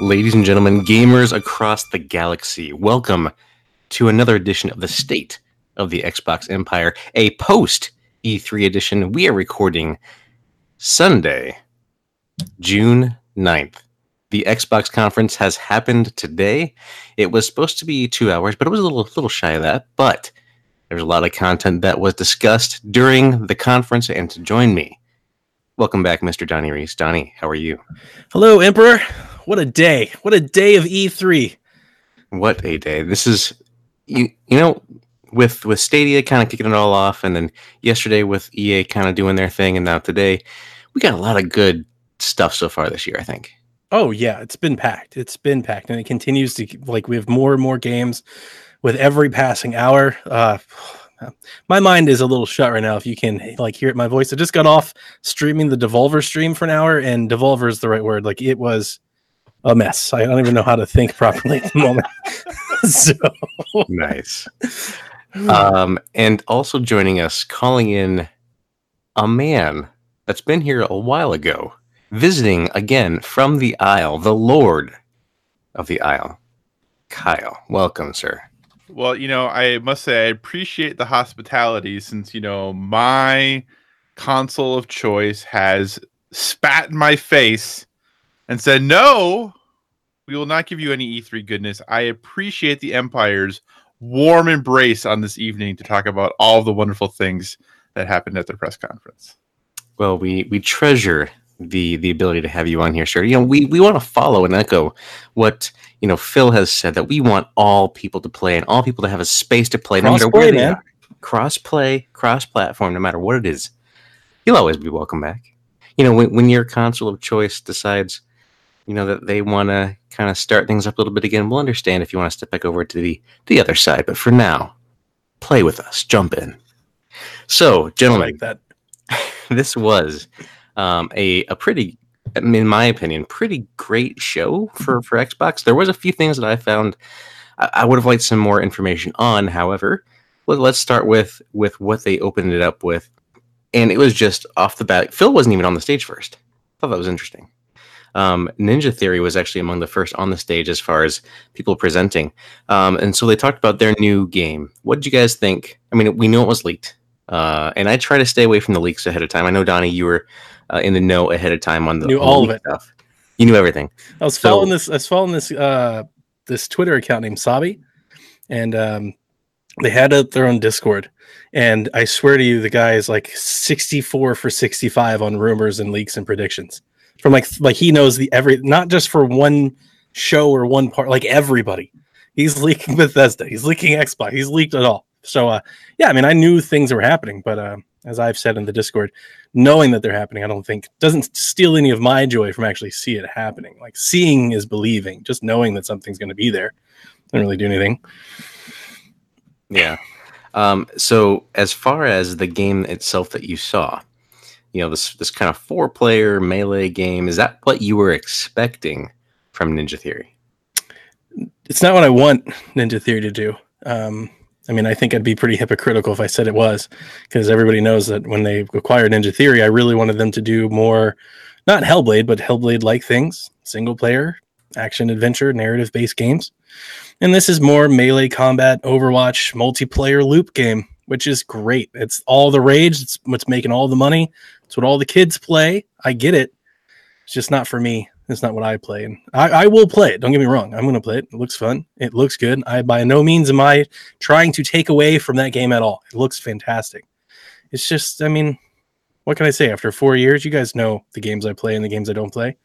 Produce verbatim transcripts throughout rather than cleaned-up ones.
Ladies and gentlemen, gamers across the galaxy, welcome to another edition of the State of the Xbox Empire, a post-E three edition. We are recording Sunday, June ninth. The Xbox conference has happened today. It was supposed to be two hours, but it was a little, little shy of that, but there's a lot of content that was discussed during the conference, and to join me, welcome back, Mister Donnie Reese. Donnie, how are you? Hello, Emperor. What a day. What a day of E three. What a day. This is, you you know, with, with Stadia kind of kicking it all off, and then yesterday with E A kind of doing their thing, and now today, we got a lot of good stuff so far this year, I think. Oh, yeah. It's been packed. It's been packed, and it continues to, like, we have more and more games with every passing hour. Uh My mind is a little shut right now, if you can like hear it in my voice. I just got off streaming the Devolver stream for an hour, and Devolver is the right word. Like, it was a mess. I don't even know how to think properly at the moment. So nice. Um, and also joining us, calling in a man that's been here a while ago, visiting again from the Isle, the Lord of the Isle, Kyle. Welcome, sir. Well, you know, I must say I appreciate the hospitality since, you know, my console of choice has spat in my face and said, no, we will not give you any E three goodness. I appreciate the Empire's warm embrace on this evening to talk about all the wonderful things that happened at the press conference. Well, we, we treasure the the ability to have you on here, sir. You know, we, we want to follow and echo what, you know, Phil has said, that we want all people to play and all people to have a space to play, no matter where they are. Cross play, cross platform, no matter what it is. You'll always be welcome back. You know, when, when your console of choice decides, you know, that they want to kind of start things up a little bit again, we'll understand if you want to step back over to the, the other side. But for now, play with us. Jump in. So, gentlemen, like that. This was Um, a, a pretty, in my opinion, pretty great show for, for Xbox. There was a few things that I found I, I would have liked some more information on. However, let, let's start with, with what they opened it up with. And it was just off the bat. Phil wasn't even on the stage first. I thought that was interesting. Um, Ninja Theory was actually among the first on the stage as far as people presenting. Um, and so they talked about their new game. What did you guys think? I mean, we know it was leaked. Uh, and I try to stay away from the leaks ahead of time. I know, Donnie, you were uh, in the know ahead of time on the knew all of it. Stuff. You knew everything. I was following so, this. I was following this uh, this Twitter account named Sabi, and um, they had a, their own Discord. And I swear to you, the guy is like sixty-four for sixty-five on rumors and leaks and predictions. From like like he knows the every not just for one show or one part, like everybody. He's leaking Bethesda. He's leaking Xbox. He's leaked it all. So, uh, yeah, I mean, I knew things were happening, but uh, as I've said in the Discord, knowing that they're happening, I don't think, doesn't steal any of my joy from actually see it happening. Like, seeing is believing. Just knowing that something's going to be there doesn't really do anything. Yeah. Um, so, as far as the game itself that you saw, you know, this this kind of four-player melee game, is that what you were expecting from Ninja Theory? It's not what I want Ninja Theory to do. Um I mean, I think I'd be pretty hypocritical if I said it was, because everybody knows that when they acquired Ninja Theory, I really wanted them to do more, not Hellblade, but Hellblade-like things, single-player, action-adventure, narrative-based games. And this is more melee combat, Overwatch, multiplayer loop game, which is great. It's all the rage. It's what's making all the money. It's what all the kids play. I get it. It's just not for me. It's not what I play. And I, I will play it. Don't get me wrong. I'm going to play it. It looks fun. It looks good. I by no means am I trying to take away from that game at all. It looks fantastic. It's just, I mean, what can I say? After four years, you guys know the games I play and the games I don't play.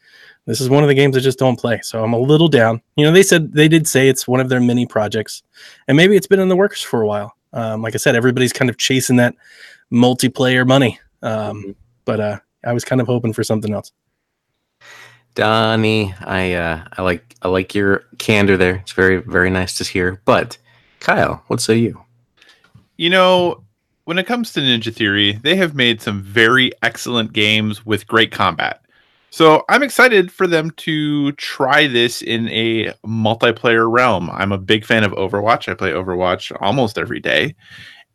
This is one of the games I just don't play. So I'm a little down. You know, they said they did say it's one of their mini projects. And maybe it's been in the works for a while. Um, like I said, everybody's kind of chasing that multiplayer money. Um, mm-hmm. But uh, I was kind of hoping for something else. Donnie, I uh, I like I like your candor there. It's very, very nice to hear. But Kyle, what say you? You know, when it comes to Ninja Theory, they have made some very excellent games with great combat. So I'm excited for them to try this in a multiplayer realm. I'm a big fan of Overwatch. I play Overwatch almost every day.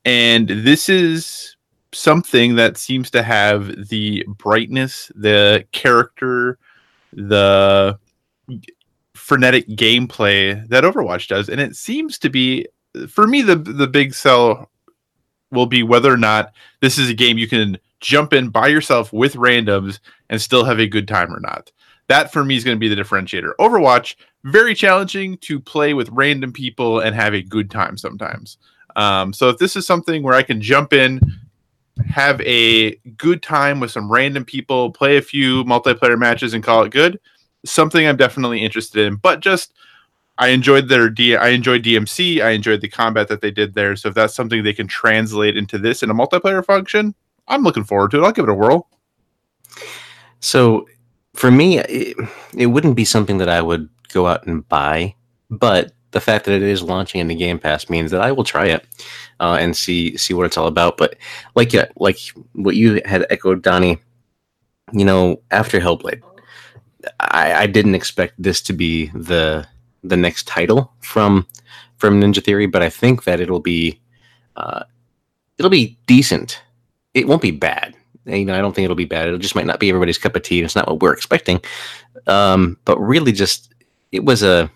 And this is something that seems to have the brightness, the character, the frenetic gameplay that Overwatch does. And it seems to be, for me, the the big sell will be whether or not this is a game you can jump in by yourself with randoms and still have a good time or not. That, for me, is going to be the differentiator. Overwatch, very challenging to play with random people and have a good time sometimes. Um, so if this is something where I can jump in, have a good time with some random people, play a few multiplayer matches and call it good, something I'm definitely interested in. But just, I enjoyed their D- I enjoyed D M C. I enjoyed the combat that they did there. So if that's something they can translate into this in a multiplayer function, I'm looking forward to it. I'll give it a whirl. So for me, it, it wouldn't be something that I would go out and buy, but the fact that it is launching in the Game Pass means that I will try it uh, and see see what it's all about. But like yeah, like what you had echoed, Donnie, you know, after Hellblade, I, I didn't expect this to be the the next title from from Ninja Theory, but I think that it'll be uh, it'll be decent. It won't be bad. You know, I don't think it'll be bad. It just might not be everybody's cup of tea. And it's not what we're expecting. Um, but really, just it was a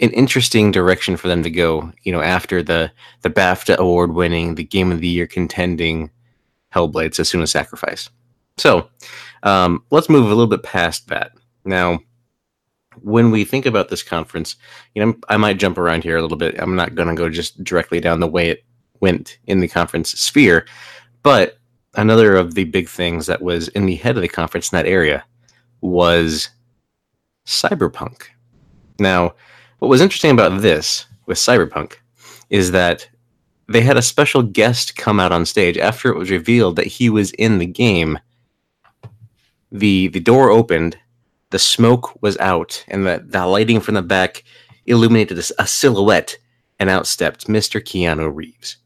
an interesting direction for them to go. You know, after the the BAFTA award winning, the Game of the Year contending Hellblade, Sesuna's Sacrifice. So um, let's move a little bit past that now. When we think about this conference, you know, I might jump around here a little bit. I'm not going to go just directly down the way it went in the conference sphere, but another of the big things that was in the head of the conference in that area was Cyberpunk. Now, what was interesting about this with Cyberpunk is that they had a special guest come out on stage after it was revealed that he was in the game. The the door opened, the smoke was out, and the, the lighting from the back illuminated a, a silhouette, and out stepped Mister Keanu Reeves.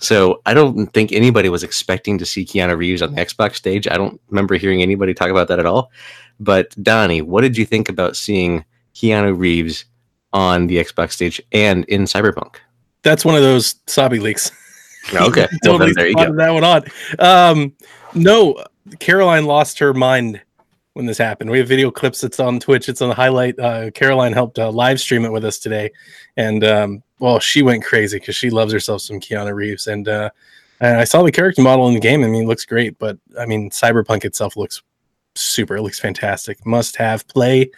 So I don't think anybody was expecting to see Keanu Reeves on the Xbox stage. I don't remember hearing anybody talk about that at all. But Donnie, what did you think about seeing Keanu Reeves on the Xbox stage and in Cyberpunk? That's one of those Sabi leaks. Okay, well, totally there you go. That one on. Um, no, Caroline lost her mind when this happened. We have video clips. That's on Twitch. It's on the highlight. Uh, Caroline helped uh, live stream it with us today. And, um, well, she went crazy because she loves herself some Keanu Reeves. And, uh, and I saw the character model in the game. I mean, it looks great. But, I mean, Cyberpunk itself looks super. It looks fantastic. Must have play.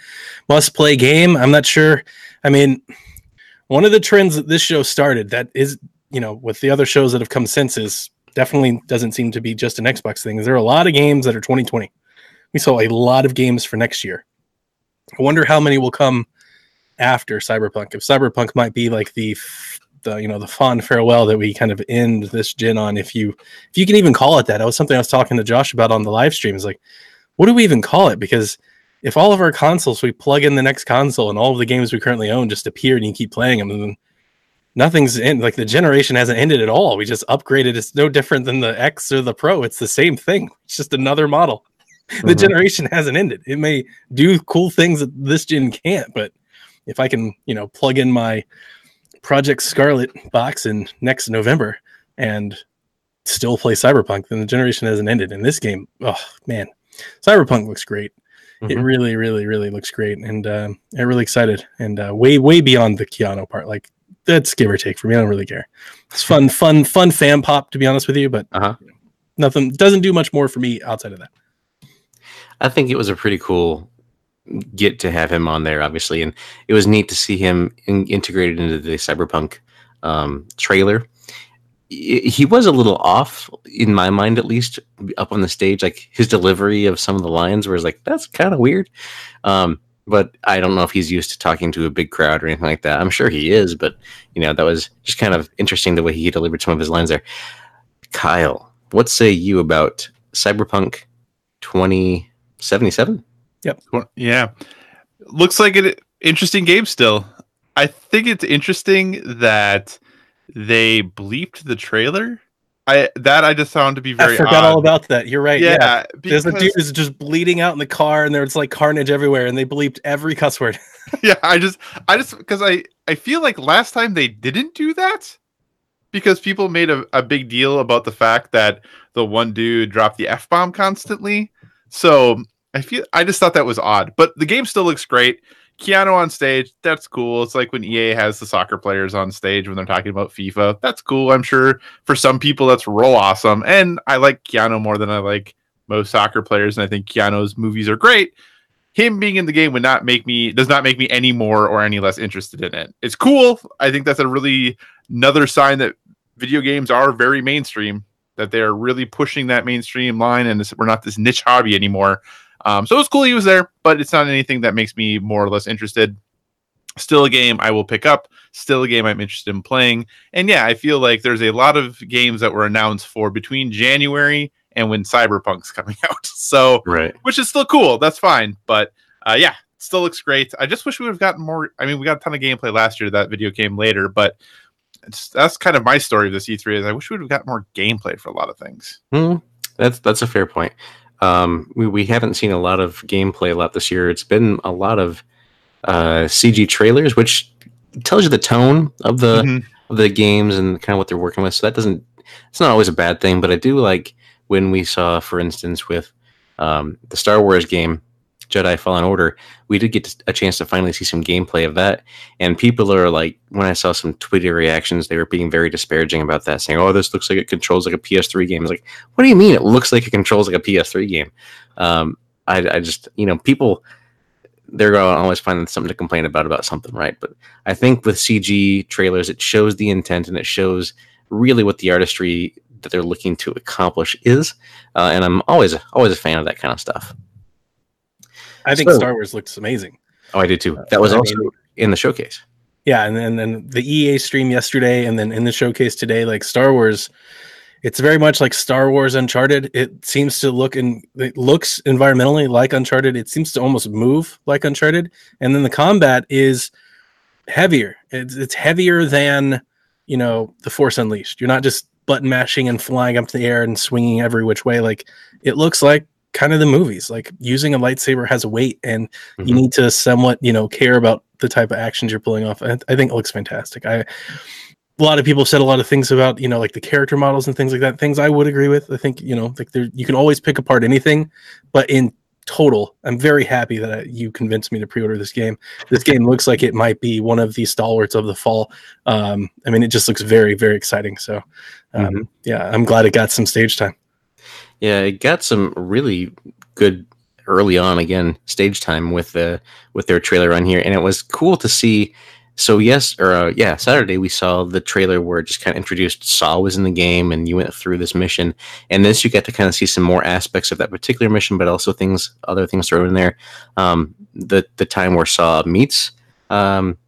Must play game. I'm not sure. I mean, one of the trends that this show started that is, you know, with the other shows that have come since is definitely doesn't seem to be just an Xbox thing. There are a lot of games that are twenty twenty. We saw a lot of games for next year. I wonder how many will come after Cyberpunk. If Cyberpunk might be like the, the you know, the fond farewell that we kind of end this gen on, if you if you can even call it that. That was something I was talking to Josh about on the live stream. Is like, what do we even call it? Because if all of our consoles, we plug in the next console and all of the games we currently own just appear and you keep playing them, and then nothing's in, like the generation hasn't ended at all. We just upgraded. It's no different than the X or the Pro. It's the same thing. It's just another model. The mm-hmm. generation hasn't ended. It may do cool things that this gen can't, but if I can, you know, plug in my Project Scarlet box in next November and still play Cyberpunk, then the generation hasn't ended. And this game, oh man, Cyberpunk looks great. Mm-hmm. It really, really, really looks great, and um, I'm really excited. And uh, way, way beyond the Keanu part, like that's give or take for me. I don't really care. It's fun, fun, fun fan pop, to be honest with you, but uh-huh. you know, nothing doesn't do much more for me outside of that. I think it was a pretty cool get to have him on there, obviously. And it was neat to see him in- integrated into the Cyberpunk um, trailer. I- he was a little off, in my mind at least, up on the stage. Like, his delivery of some of the lines was like, that's kind of weird. Um, but I don't know if he's used to talking to a big crowd or anything like that. I'm sure he is, but, you know, that was just kind of interesting the way he delivered some of his lines there. Kyle, what say you about Cyberpunk twenty seventy-seven? Yep. Yeah. Looks like an interesting game still. I think it's interesting that they bleeped the trailer. I that I just found to be very I forgot odd. All about that. You're right. Yeah. yeah. Because... There's a dude who's just bleeding out in the car and there's like carnage everywhere and they bleeped every cuss word. yeah, I just I just because I, I feel like last time they didn't do that. Because people made a, a big deal about the fact that the one dude dropped the F-bomb constantly. So I feel I just thought that was odd, but the game still looks great. Keanu on stage, that's cool. It's like when E A has the soccer players on stage when they're talking about FIFA. That's cool. I'm sure for some people that's real awesome. And I like Keanu more than I like most soccer players, and I think Keanu's movies are great. Him being in the game would not make me does not make me any more or any less interested in it. It's cool. I think that's a really another sign that video games are very mainstream, that they're really pushing that mainstream line, and we're not this niche hobby anymore. Um, so it was cool he was there, but it's not anything that makes me more or less interested. Still a game I will pick up. Still a game I'm interested in playing. And yeah, I feel like there's a lot of games that were announced for between January and when Cyberpunk's coming out. So, right. Which is still cool. That's fine. But uh, yeah, still looks great. I just wish we would have gotten more. I mean, we got a ton of gameplay last year. That video came later, but it's, that's kind of my story of this E three is I wish we would have got more gameplay for a lot of things. Mm, that's that's a fair point. Um, we, we haven't seen a lot of gameplay a lot this year. It's been a lot of uh, C G trailers, which tells you the tone of the mm-hmm. of the games and kind of what they're working with. So that doesn't it's not always a bad thing, but I do like when we saw, for instance, with um, the Star Wars game, Jedi Fallen Order, we did get a chance to finally see some gameplay of that. And people are like, when I saw some Twitter reactions, they were being very disparaging about that, saying, oh, this looks like it controls like a P S three game. It's like, what do you mean it looks like it controls like a P S three game? Um, I, I just, you know, people, they're going to always find something to complain about, about something, right? But I think with C G trailers, it shows the intent and it shows really what the artistry that they're looking to accomplish is. Uh, and I'm always, always a fan of that kind of stuff. I think so, Star Wars looks amazing. Oh, I did too. That was uh, also I mean, in the showcase. Yeah, and then and the E A stream yesterday, and then in the showcase today, like Star Wars, it's very much like Star Wars Uncharted. It seems to look and it looks environmentally like Uncharted. It seems to almost move like Uncharted, and then the combat is heavier. It's, it's heavier than you know the Force Unleashed. You're not just button mashing and flying up the air and swinging every which way. Like it looks like. Kind of the movies, like using a lightsaber has a weight, and mm-hmm. you need to somewhat, you know, care about the type of actions you're pulling off. I, I think it looks fantastic. I, a lot of people have said a lot of things about, you know, like the character models and things like that. Things I would agree with. I think, you know, like there, you can always pick apart anything, but in total, I'm very happy that I, you convinced me to pre-order this game. This game looks like it might be one of the stalwarts of the fall. Um, I mean, it just looks very, very exciting. So, um, mm-hmm. yeah, I'm glad it got some stage time. Yeah, it got some really good early on, again, stage time with the with their trailer on here. And it was cool to see. So, yes, or uh, yeah, Saturday we saw the trailer where it just kind of introduced Saw was in the game and you went through this mission. And this you got to kind of see some more aspects of that particular mission, but also things, other things thrown in there. Um, the, the time where Saw meets. Um,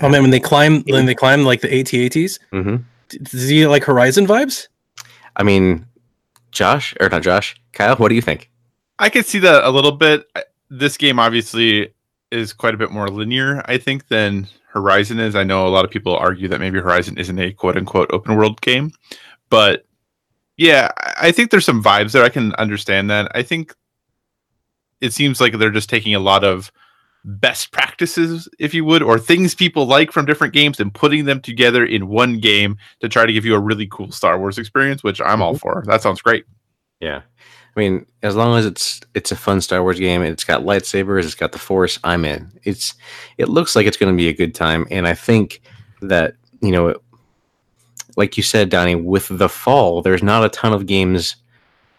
oh, man, when they climb, when they climb like the A T A Ts, mm-hmm. does he like Horizon vibes? I mean... Josh, or not Josh, Kyle, what do you think? I could see that a little bit. This game obviously is quite a bit more linear, I think, than Horizon is. I know a lot of people argue that maybe Horizon isn't a quote-unquote open-world game. But, yeah, I think there's some vibes there. I can understand that. I think it seems like they're just taking a lot of best practices, if you would, or things people like from different games and putting them together in one game to try to give you a really cool Star Wars experience, which I'm all for. That sounds great. Yeah. I mean, as long as it's it's a fun Star Wars game, it's got lightsabers, it's got the Force, I'm in. It's it looks like it's going to be a good time, and I think that, you know, it, like you said, Donnie, with the fall, there's not a ton of games,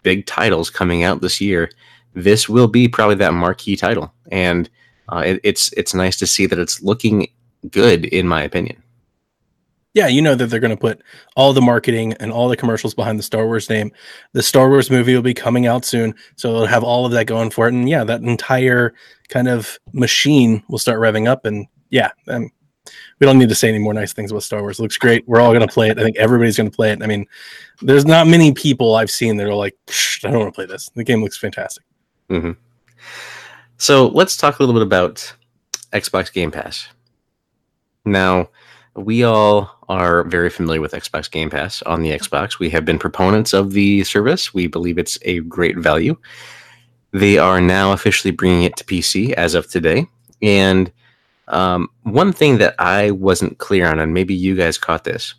big titles coming out this year. This will be probably that marquee title, and Uh, it, it's it's nice to see that it's looking good, in my opinion. Yeah, you know that they're going to put all the marketing and all the commercials behind the Star Wars name. The Star Wars movie will be coming out soon, so it'll have all of that going for it. And yeah, that entire kind of machine will start revving up. And yeah, um, we don't need to say any more nice things about Star Wars. It looks great. We're all going to play it. I think everybody's going to play it. I mean, there's not many people I've seen that are like, I don't want to play this. The game looks fantastic. Mm-hmm. So let's talk a little bit about Xbox Game Pass. Now, we all are very familiar with Xbox Game Pass on the Xbox. We have been proponents of the service. We believe it's a great value. They are now officially bringing it to P C as of today. And um, one thing that I wasn't clear on, and maybe you guys caught this,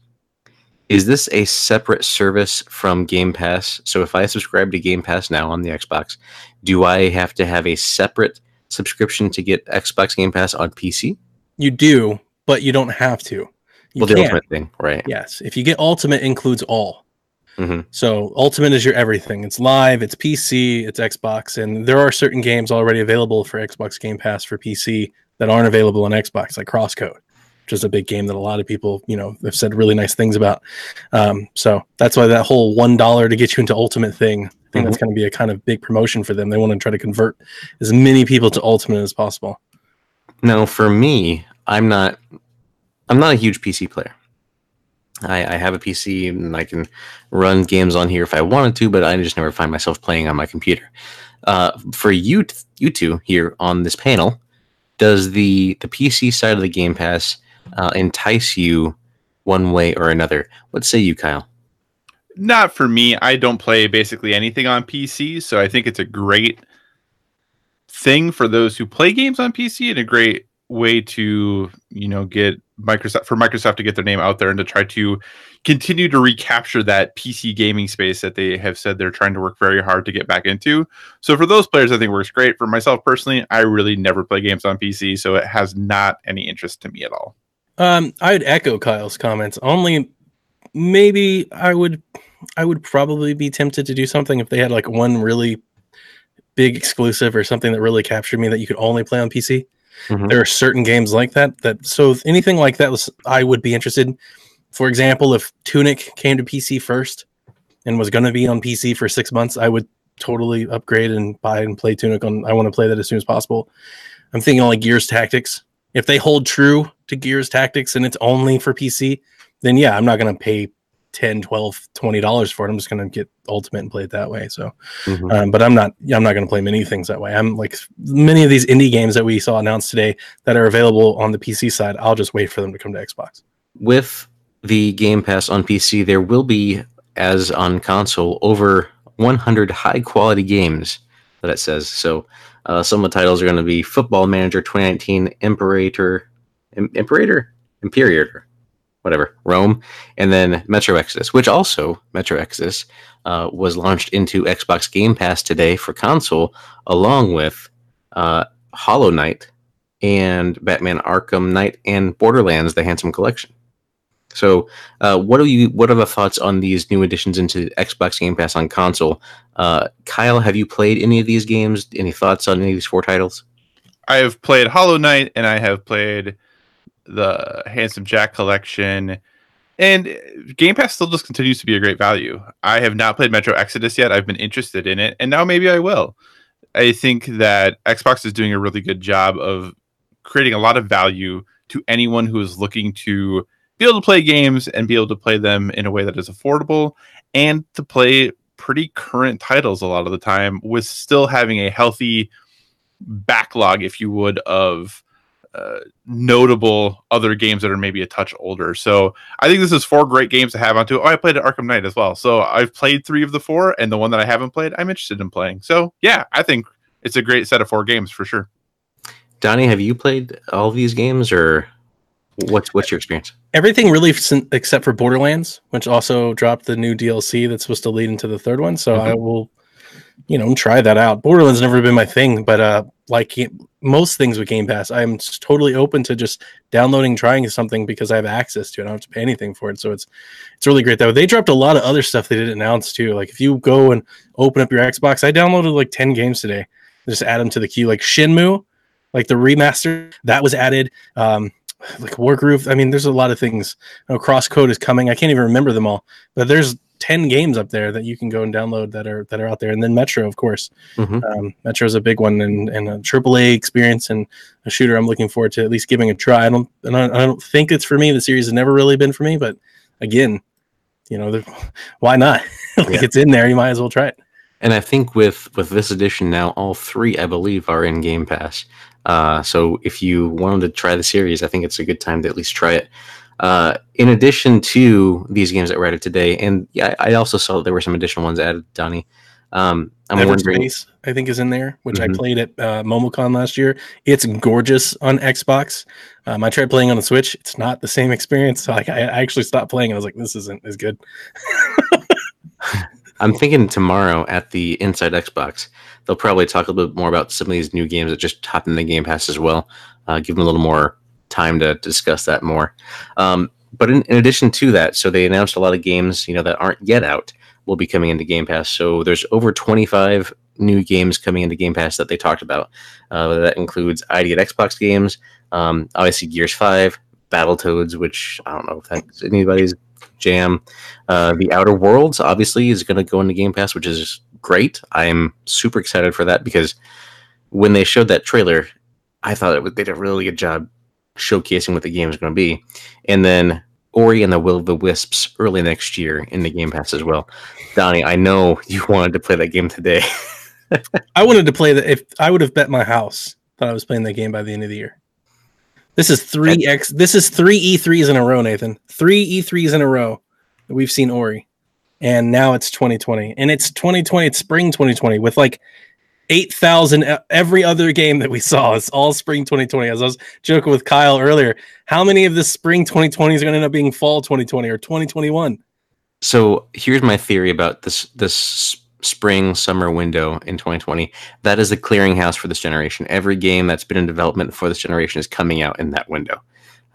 is this a separate service from Game Pass? So if I subscribe to Game Pass now on the Xbox, do I have to have a separate subscription to get Xbox Game Pass on P C? You do, but you don't have to. You well, the can. Ultimate thing, right? Yes. If you get Ultimate, it includes all. Mm-hmm. So Ultimate is your everything. It's live, it's P C, it's Xbox, and there are certain games already available for Xbox Game Pass for P C that aren't available on Xbox, like CrossCode, which is a big game that a lot of people, you know, have said really nice things about. Um, so that's why that whole one dollar to get you into Ultimate thing, I think mm-hmm. that's going to be a kind of big promotion for them. They want to try to convert as many people to Ultimate as possible. Now, for me, I'm not, I'm not a huge P C player. I, I have a P C and I can run games on here if I wanted to, but I just never find myself playing on my computer. Uh, for you, t- you two here on this panel, does the, the P C side of the Game Pass uh, entice you one way or another? What say you, Kyle? Not for me. I don't play basically anything on P C, so I think it's a great thing for those who play games on P C and a great way to, you know, get Microsoft for Microsoft to get their name out there and to try to continue to recapture that P C gaming space that they have said they're trying to work very hard to get back into. So for those players, I think it works great. For myself personally, I really never play games on P C, so it has not any interest to me at all. Um, I would echo Kyle's comments. Only maybe I would I would probably be tempted to do something if they had like one really big exclusive or something that really captured me that you could only play on P C. Mm-hmm. There are certain games like that. That so if anything like that was I would be interested. For example, if Tunic came to P C first and was going to be on P C for six months, I would totally upgrade and buy and play Tunic. On I want to play that as soon as possible. I'm thinking like Gears Tactics. If they hold true to Gears Tactics and it's only for P C, then yeah, I'm not going to pay ten, twelve, twenty dollars for it. I'm just going to get Ultimate and play it that way. So, mm-hmm. um, but I'm not, I'm not going to play many things that way. I'm like many of these indie games that we saw announced today that are available on the P C side. I'll just wait for them to come to Xbox. With the Game Pass on P C, there will be, as on console, over one hundred high quality games that it says. So uh, some of the titles are going to be Football Manager twenty nineteen, Imperator, Im- Imperator, Imperator. Whatever, Rome, and then Metro Exodus, which also, Metro Exodus, uh, was launched into Xbox Game Pass today for console, along with uh, Hollow Knight and Batman Arkham Knight and Borderlands, The Handsome Collection. So uh, what are you? What are the thoughts on these new additions into Xbox Game Pass on console? Uh, Kyle, have you played any of these games? Any thoughts on any of these four titles? I have played Hollow Knight, and I have played the Handsome Jack Collection, and Game Pass still just continues to be a great value. I have not played Metro Exodus yet. I've been interested in it, and now maybe I will. I think that Xbox is doing a really good job of creating a lot of value to anyone who is looking to be able to play games and be able to play them in a way that is affordable and to play pretty current titles a lot of the time with still having a healthy backlog, if you would, of Uh, notable other games that are maybe a touch older. So I think this is four great games to have onto. Oh, I played Arkham Knight as well. So I've played three of the four, and the one that I haven't played, I'm interested in playing. So yeah, I think it's a great set of four games for sure. Donnie, have you played all these games, or what's what's your experience? Everything really except for Borderlands, which also dropped the new D L C that's supposed to lead into the third one. So mm-hmm. I will, you know, try that out. Borderlands never been my thing, but uh, like most things with Game Pass, I'm totally open to just downloading, trying something because I have access to it. I don't have to pay anything for it, so it's it's really great. Though they dropped a lot of other stuff they didn't announce too. Like if you go and open up your Xbox, I downloaded like ten games today. Just add them to the queue, like Shenmue, like the remaster that was added. Um, like Wargroove. I mean, there's a lot of things. You know, CrossCode is coming. I can't even remember them all, but there's ten games up there that you can go and download that are that are out there, and then Metro, of course. Mm-hmm. Um, Metro is a big one, and, and a triple A experience and a shooter. I'm looking forward to at least giving a try. I don't, and I, I don't think it's for me. The series has never really been for me, but again, you know, why not? Like yeah. It's in there, you might as well try it. And I think with with this edition now, all three, I believe, are in Game Pass. Uh, so if you wanted to try the series, I think it's a good time to at least try it. Uh, in addition to these games that were added today, and yeah, I also saw that there were some additional ones added, Donnie. Um, I'm Ever wondering, Space, I think, is in there, which mm-hmm. I played at uh, MomoCon last year. It's gorgeous on Xbox. Um, I tried playing on the Switch. It's not the same experience. So, like, I, I actually stopped playing. I was like, this isn't as good. I'm thinking tomorrow at the Inside Xbox they'll probably talk a little bit more about some of these new games that just hop in the Game Pass as well. Uh, give them a little more time to discuss that more. Um, but in, in addition to that, so they announced a lot of games, you know, that aren't yet out will be coming into Game Pass. So there's over twenty-five new games coming into Game Pass that they talked about. Uh, that includes I D and Xbox games, um, obviously Gears five, Battletoads, which I don't know if that's anybody's jam. Uh, The Outer Worlds, obviously, is going to go into Game Pass, which is great. I'm super excited for that because when they showed that trailer, I thought it was, they did a really good job showcasing what the game is going to be. And then Ori and the Will of the Wisps early next year in the Game Pass as well. Donnie, I know you wanted to play that game today. I wanted to play that. If I would have bet my house that I was playing that game by the end of the year. This is three X. This is three E threes in a row, Nathan. Three E threes in a row that we've seen Ori, and now it's twenty twenty, and it's twenty twenty. It's spring twenty twenty with like eight thousand every other game that we saw. It's all spring twenty twenty. As I was joking with Kyle earlier, how many of this spring twenty twenty is going to end up being fall twenty twenty or twenty twenty-one? So here's my theory about this this spring summer window in twenty twenty. That is the clearinghouse for this generation. Every game that's been in development for this generation is coming out in that window,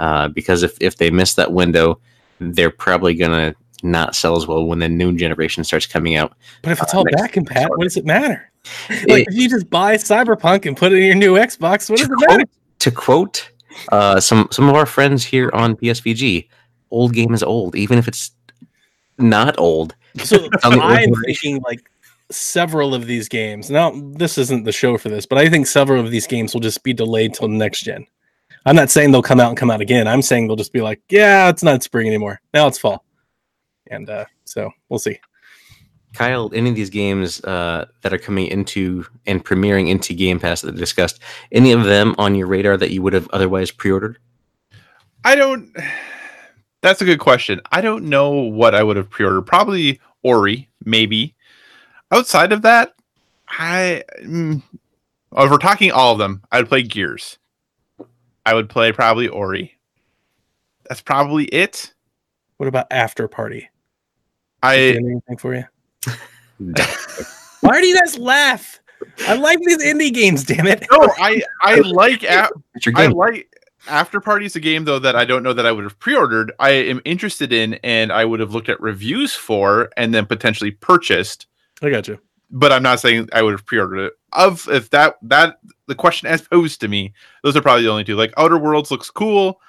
uh, because if, if they miss that window, they're probably gonna not sell as well when the new generation starts coming out. But if it's uh, all back and pat, what does it matter? Like it, if you just buy Cyberpunk and put it in your new Xbox, what does it matter? To quote uh, some some of our friends here on P S V G, old game is old, even if it's not old. So I'm thinking like several of these games. Now, this isn't the show for this, but I think several of these games will just be delayed till next gen. I'm not saying they'll come out and come out again. I'm saying they'll just be like, yeah, it's not spring anymore. Now it's fall. And uh, so we'll see. Kyle, any of these games uh, that are coming into and premiering into Game Pass that I discussed, any of them on your radar that you would have otherwise pre-ordered? I don't... That's a good question. I don't know what I would have pre-ordered. Probably Ori, maybe. Outside of that, I mm, if we're talking all of them, I would play Gears. I would play probably Ori. That's probably it. What about After Party? I anything for you? Why do you guys laugh? I like these indie games, damn it. No, I I like a- I like After Party is a game, though, that I don't know that I would have pre-ordered. I am interested in, and I would have looked at reviews for, and then potentially purchased. I got you. But I'm not saying I would have pre-ordered it. Of if that that the question as posed to me, those are probably the only two. Like Outer Worlds looks cool.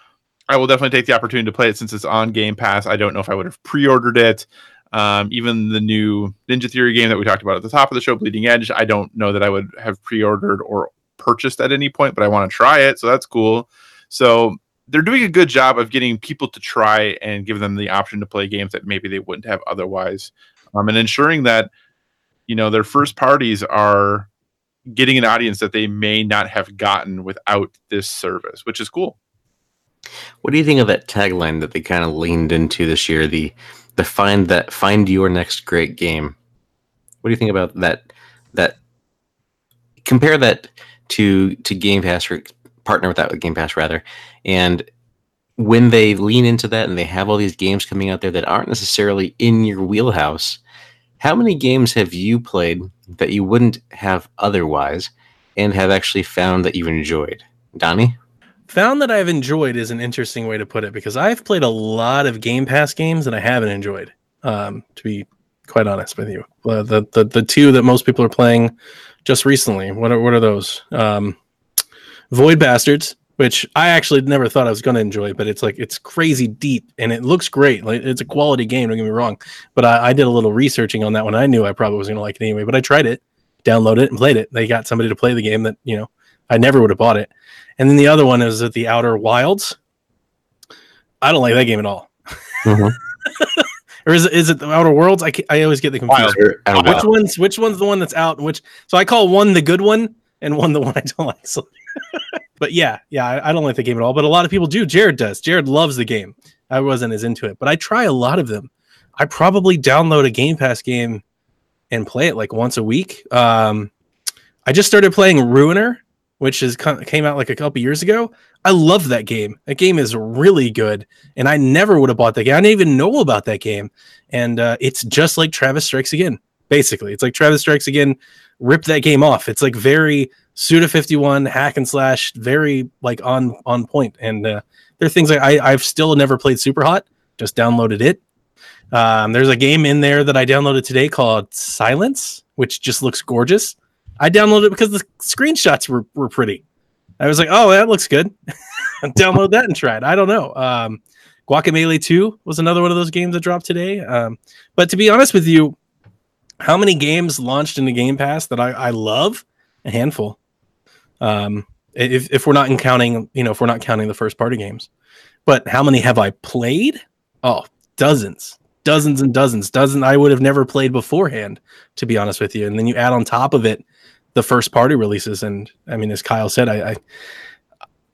I will definitely take the opportunity to play it since it's on Game Pass. I don't know if I would have pre-ordered it. Um, even the new Ninja Theory game that we talked about at the top of the show, Bleeding Edge, I don't know that I would have pre-ordered or purchased at any point, but I want to try it, so that's cool. So they're doing a good job of getting people to try and give them the option to play games that maybe they wouldn't have otherwise, um, and ensuring that, you know, their first parties are getting an audience that they may not have gotten without this service, which is cool. What do you think of that tagline that they kind of leaned into this year? The the find that find your next great game. What do you think about that? That compare that to to Game Pass or partner with that with Game Pass rather, and when they lean into that and they have all these games coming out there that aren't necessarily in your wheelhouse. How many games have you played that you wouldn't have otherwise and have actually found that you've enjoyed? Donnie? Found that I've enjoyed is an interesting way to put it because I've played a lot of Game Pass games that I haven't enjoyed, um, to be quite honest with you. Uh, the, the the two that most people are playing just recently, what are, what are those? Um, Void Bastards, which I actually never thought I was going to enjoy, but it's like it's crazy deep and it looks great. Like it's a quality game, don't get me wrong. But I, I did a little researching on that one. I knew I probably was going to like it anyway, but I tried it, downloaded it, and played it. They got somebody to play the game that, you know, I never would have bought it. And then the other one is The Outer Wilds. I don't like that game at all. Mm-hmm. Or is it, is it The Outer Worlds? I, I always get the confused. Wild, which one's which one's the one that's out? Which so I call one the good one and one the one I don't like. So. But yeah, yeah, I, I don't like the game at all. But a lot of people do. Jared does. Jared loves the game. I wasn't as into it, but I try a lot of them. I probably download a Game Pass game and play it like once a week. Um, I just started playing Ruiner, which is came out like a couple years ago. I love that game. That game is really good, and I never would have bought that game. I didn't even know about that game, and uh, it's just like Travis Strikes Again. basically. It's like Travis Strikes Again ripped that game off. It's like very Suda fifty-one hack and slash, very like on on point. And uh, there are things like I, I've still never played Super Hot, just downloaded it. Um, there's a game in there that I downloaded today called Silence, which just looks gorgeous. I downloaded it because the screenshots were, were pretty. I was like, oh, that looks good. Download that and try it. I don't know. Um, Guacamelee two was another one of those games that dropped today. Um, but to be honest with you, how many games launched in the Game Pass that I, I love? A handful. Um, if if we're not counting, you know, if we're not counting the first party games. But how many have I played? Oh, dozens. Dozens and dozens. Dozens I would have never played beforehand, to be honest with you. And then you add on top of it the first party releases. And I mean, as Kyle said, I, I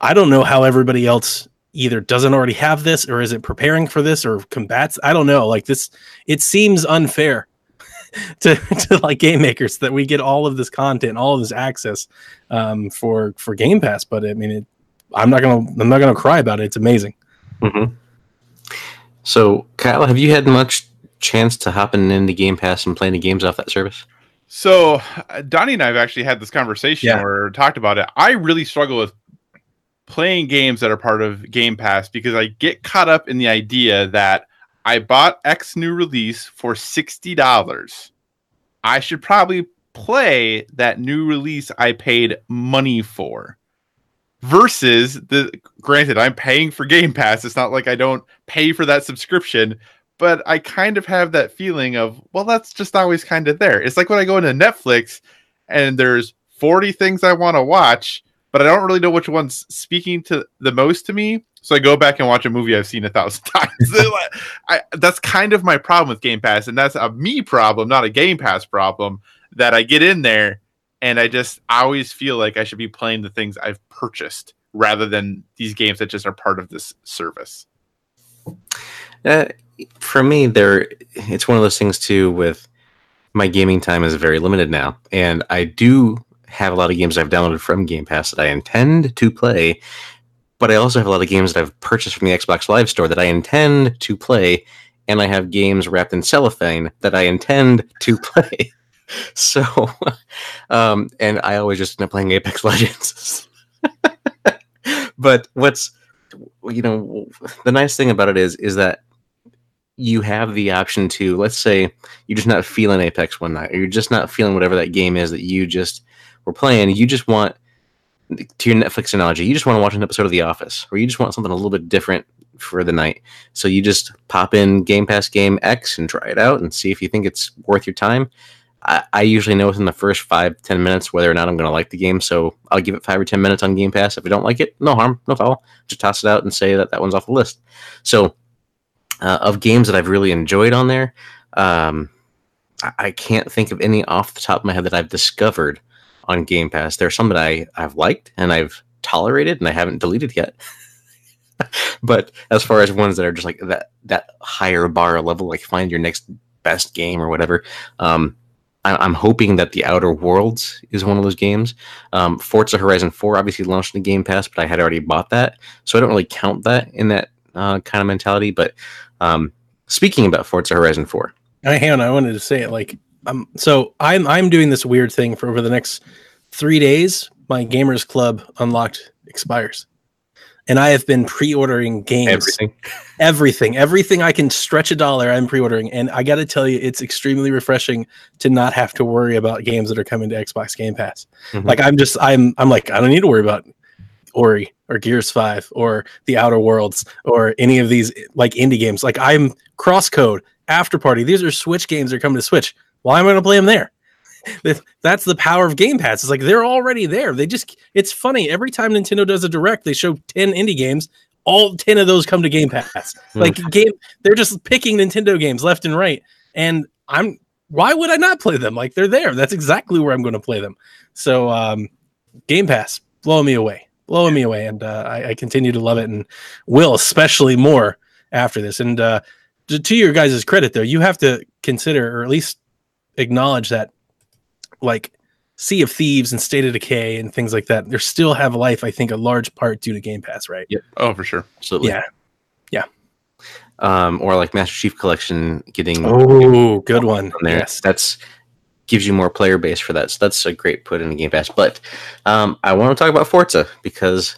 I don't know how everybody else either doesn't already have this or isn't preparing for this or combats. I don't know. Like this, it seems unfair to, to like game makers that we get all of this content, all of this access um, for, for Game Pass. But I mean, it, I'm not going to, I'm not going to cry about it. It's amazing. Mm-hmm. So Kyle, have you had much chance to hopping into Game Pass and playing the games off that service? So uh, Donnie and I have actually had this conversation yeah. or talked about it. I really struggle with playing games that are part of Game Pass because I get caught up in the idea that I bought X new release for sixty dollars. I should probably play that new release I paid money for. Versus, the granted, I'm paying for Game Pass. It's not like I don't pay for that subscription, but I kind of have that feeling of, well, that's just always kind of there. It's like when I go into Netflix and there's forty things I want to watch, but I don't really know which one's speaking to the most to me. So I go back and watch a movie I've seen a thousand times. I, that's kind of my problem with Game Pass. And that's a me problem, not a Game Pass problem, that I get in there and I just always feel like I should be playing the things I've purchased rather than these games that just are part of this service. Uh, for me, there, it's one of those things, too, with my gaming time is very limited now. And I do have a lot of games I've downloaded from Game Pass that I intend to play, but I also have a lot of games that I've purchased from the Xbox Live Store that I intend to play, and I have games wrapped in cellophane that I intend to play. So, um, and I always just end up playing Apex Legends. But what's, you know, the nice thing about it is, is that you have the option to, let's say you're just not feeling Apex one night, or you're just not feeling whatever that game is that you just were playing. You just want, to your Netflix analogy, you just want to watch an episode of The Office, or you just want something a little bit different for the night. So you just pop in Game Pass Game X and try it out and see if you think it's worth your time. I, I usually know within the first five, ten minutes whether or not I'm going to like the game, so I'll give it five or ten minutes on Game Pass. If I don't like it, no harm, no foul. Just toss it out and say that that one's off the list. So, Uh, of games that I've really enjoyed on there, um, I, I can't think of any off the top of my head that I've discovered on Game Pass. There are some that I, I've liked and I've tolerated and I haven't deleted yet. But as far as ones that are just like that that higher bar level, like find your next best game or whatever, um, I, I'm hoping that The Outer Worlds is one of those games. Um, Forza Horizon four obviously launched in Game Pass, but I had already bought that, so I don't really count that in that uh, kind of mentality, but Um, speaking about Forza Horizon four, I, hang on, I wanted to say it like, um, so I'm, I'm doing this weird thing for over the next three days. My Gamers Club Unlocked expires and I have been pre-ordering games, everything, everything, everything I can stretch a dollar. I'm pre-ordering. And I got to tell you, it's extremely refreshing to not have to worry about games that are coming to Xbox Game Pass. Mm-hmm. Like I'm just, I'm, I'm like, I don't need to worry about Ori or Gears five or The Outer Worlds or any of these like indie games. Like I'm CrossCode, After Party. These are Switch games that are coming to Switch. Why am I going to play them there? That's the power of Game Pass. It's like they're already there. They just, it's funny. Every time Nintendo does a direct, they show ten indie games. All ten of those come to Game Pass. Like game, they're just picking Nintendo games left and right. And I'm, why would I not play them? Like they're there. That's exactly where I'm going to play them. So um, Game Pass, blow me away. Blowing me away, and uh, I, I continue to love it, and will especially more after this. And uh, to, to your guys' credit, though, you have to consider, or at least acknowledge that, like Sea of Thieves and State of Decay and things like that, they still have life. I think a large part due to Game Pass, right? Yep. Oh, for sure, absolutely. Yeah, yeah. Um, or like Master Chief Collection getting. Oh, good one. On there. Yes, that's gives you more player base for that. So that's a great put in the Game Pass. But um, I want to talk about Forza because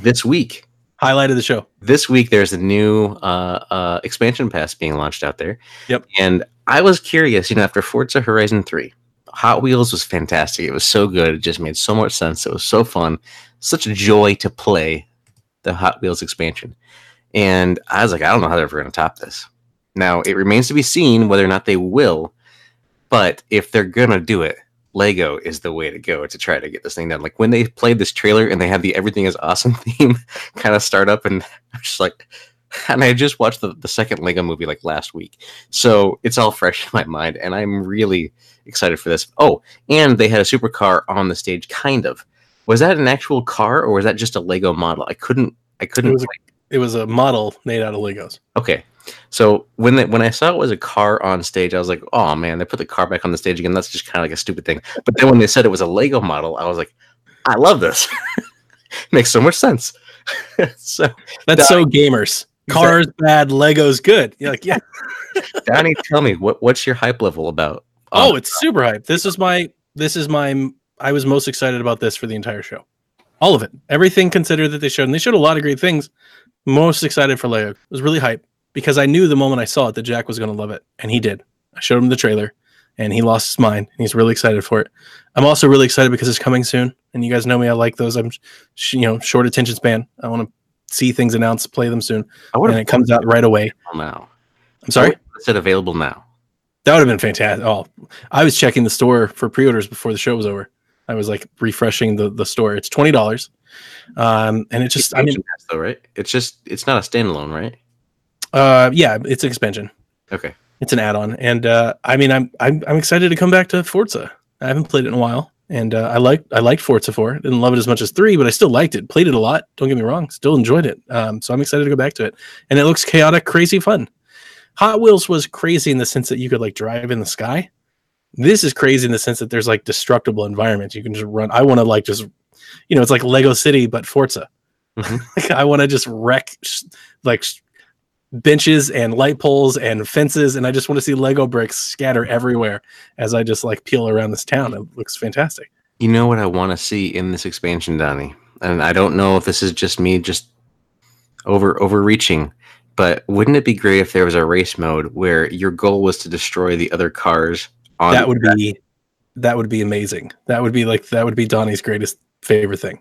this week, highlight of the show. This week, there's a new uh, uh, expansion pass being launched out there. Yep. And I was curious, you know, after Forza Horizon three, Hot Wheels was fantastic. It was so good. It just made so much sense. It was so fun. Such a joy to play the Hot Wheels expansion. And I was like, I don't know how they're ever going to top this. Now, it remains to be seen whether or not they will. But if they're going to do it, Lego is the way to go to try to get this thing done. Like when they played this trailer and they had the Everything is Awesome theme kind of start up, and I'm just like, and I just watched the, the second Lego movie like last week. So it's all fresh in my mind, and I'm really excited for this. Oh, and they had a supercar on the stage, kind of. Was that an actual car or was that just a Lego model? I couldn't, I couldn't. It was, a, it was a model made out of Legos. Okay. So when they, when I saw it was a car on stage, I was like, oh man, they put the car back on the stage again. That's just kind of like a stupid thing. But then when they said it was a Lego model, I was like, I love this. Makes so much sense. So that's Donnie, so gamers. Cars exactly. Bad, Legos good. You're like, yeah. Donnie, tell me what, what's your hype level about? Oh, oh it's super hype. This is my, this is my, I was most excited about this for the entire show. All of it. Everything considered that they showed. And they showed a lot of great things. Most excited for Lego. It was really hype. Because I knew the moment I saw it that Jack was going to love it. And he did. I showed him the trailer and he lost his mind. And he's really excited for it. I'm also really excited because it's coming soon. And you guys know me. I like those. I'm you know, short attention span. I want to see things announced, play them soon. I and it comes out right away. Now. I'm sorry? I said available now. That would have been fantastic. Oh, I was checking the store for pre-orders before the show was over. I was like refreshing the, the store. It's twenty dollars. Um, and it just, it's I mean, though, right? It's just, it's not a standalone, right? Uh, yeah, it's an expansion. Okay, it's an add-on, and uh, I mean, I'm, I'm I'm excited to come back to Forza. I haven't played it in a while, and uh, I liked I liked Forza four. Didn't love it as much as three, but I still liked it. Played it a lot. Don't get me wrong. Still enjoyed it. Um, so I'm excited to go back to it, and it looks chaotic, crazy fun. Hot Wheels was crazy in the sense that you could like drive in the sky. This is crazy in the sense that there's like destructible environments you can just run. I want to like just, you know, it's like Lego City but Forza. Mm-hmm. Like I want to just wreck like. benches and light poles and fences, and I just want to see Lego bricks scatter everywhere as I just like peel around this town. It looks fantastic. You know what I want to see in this expansion, Donnie? And I don't know if this is just me just over overreaching, but wouldn't it be great if there was a race mode where your goal was to destroy the other cars on that would track? be that would be amazing. That would be like that would be Donnie's greatest favorite thing.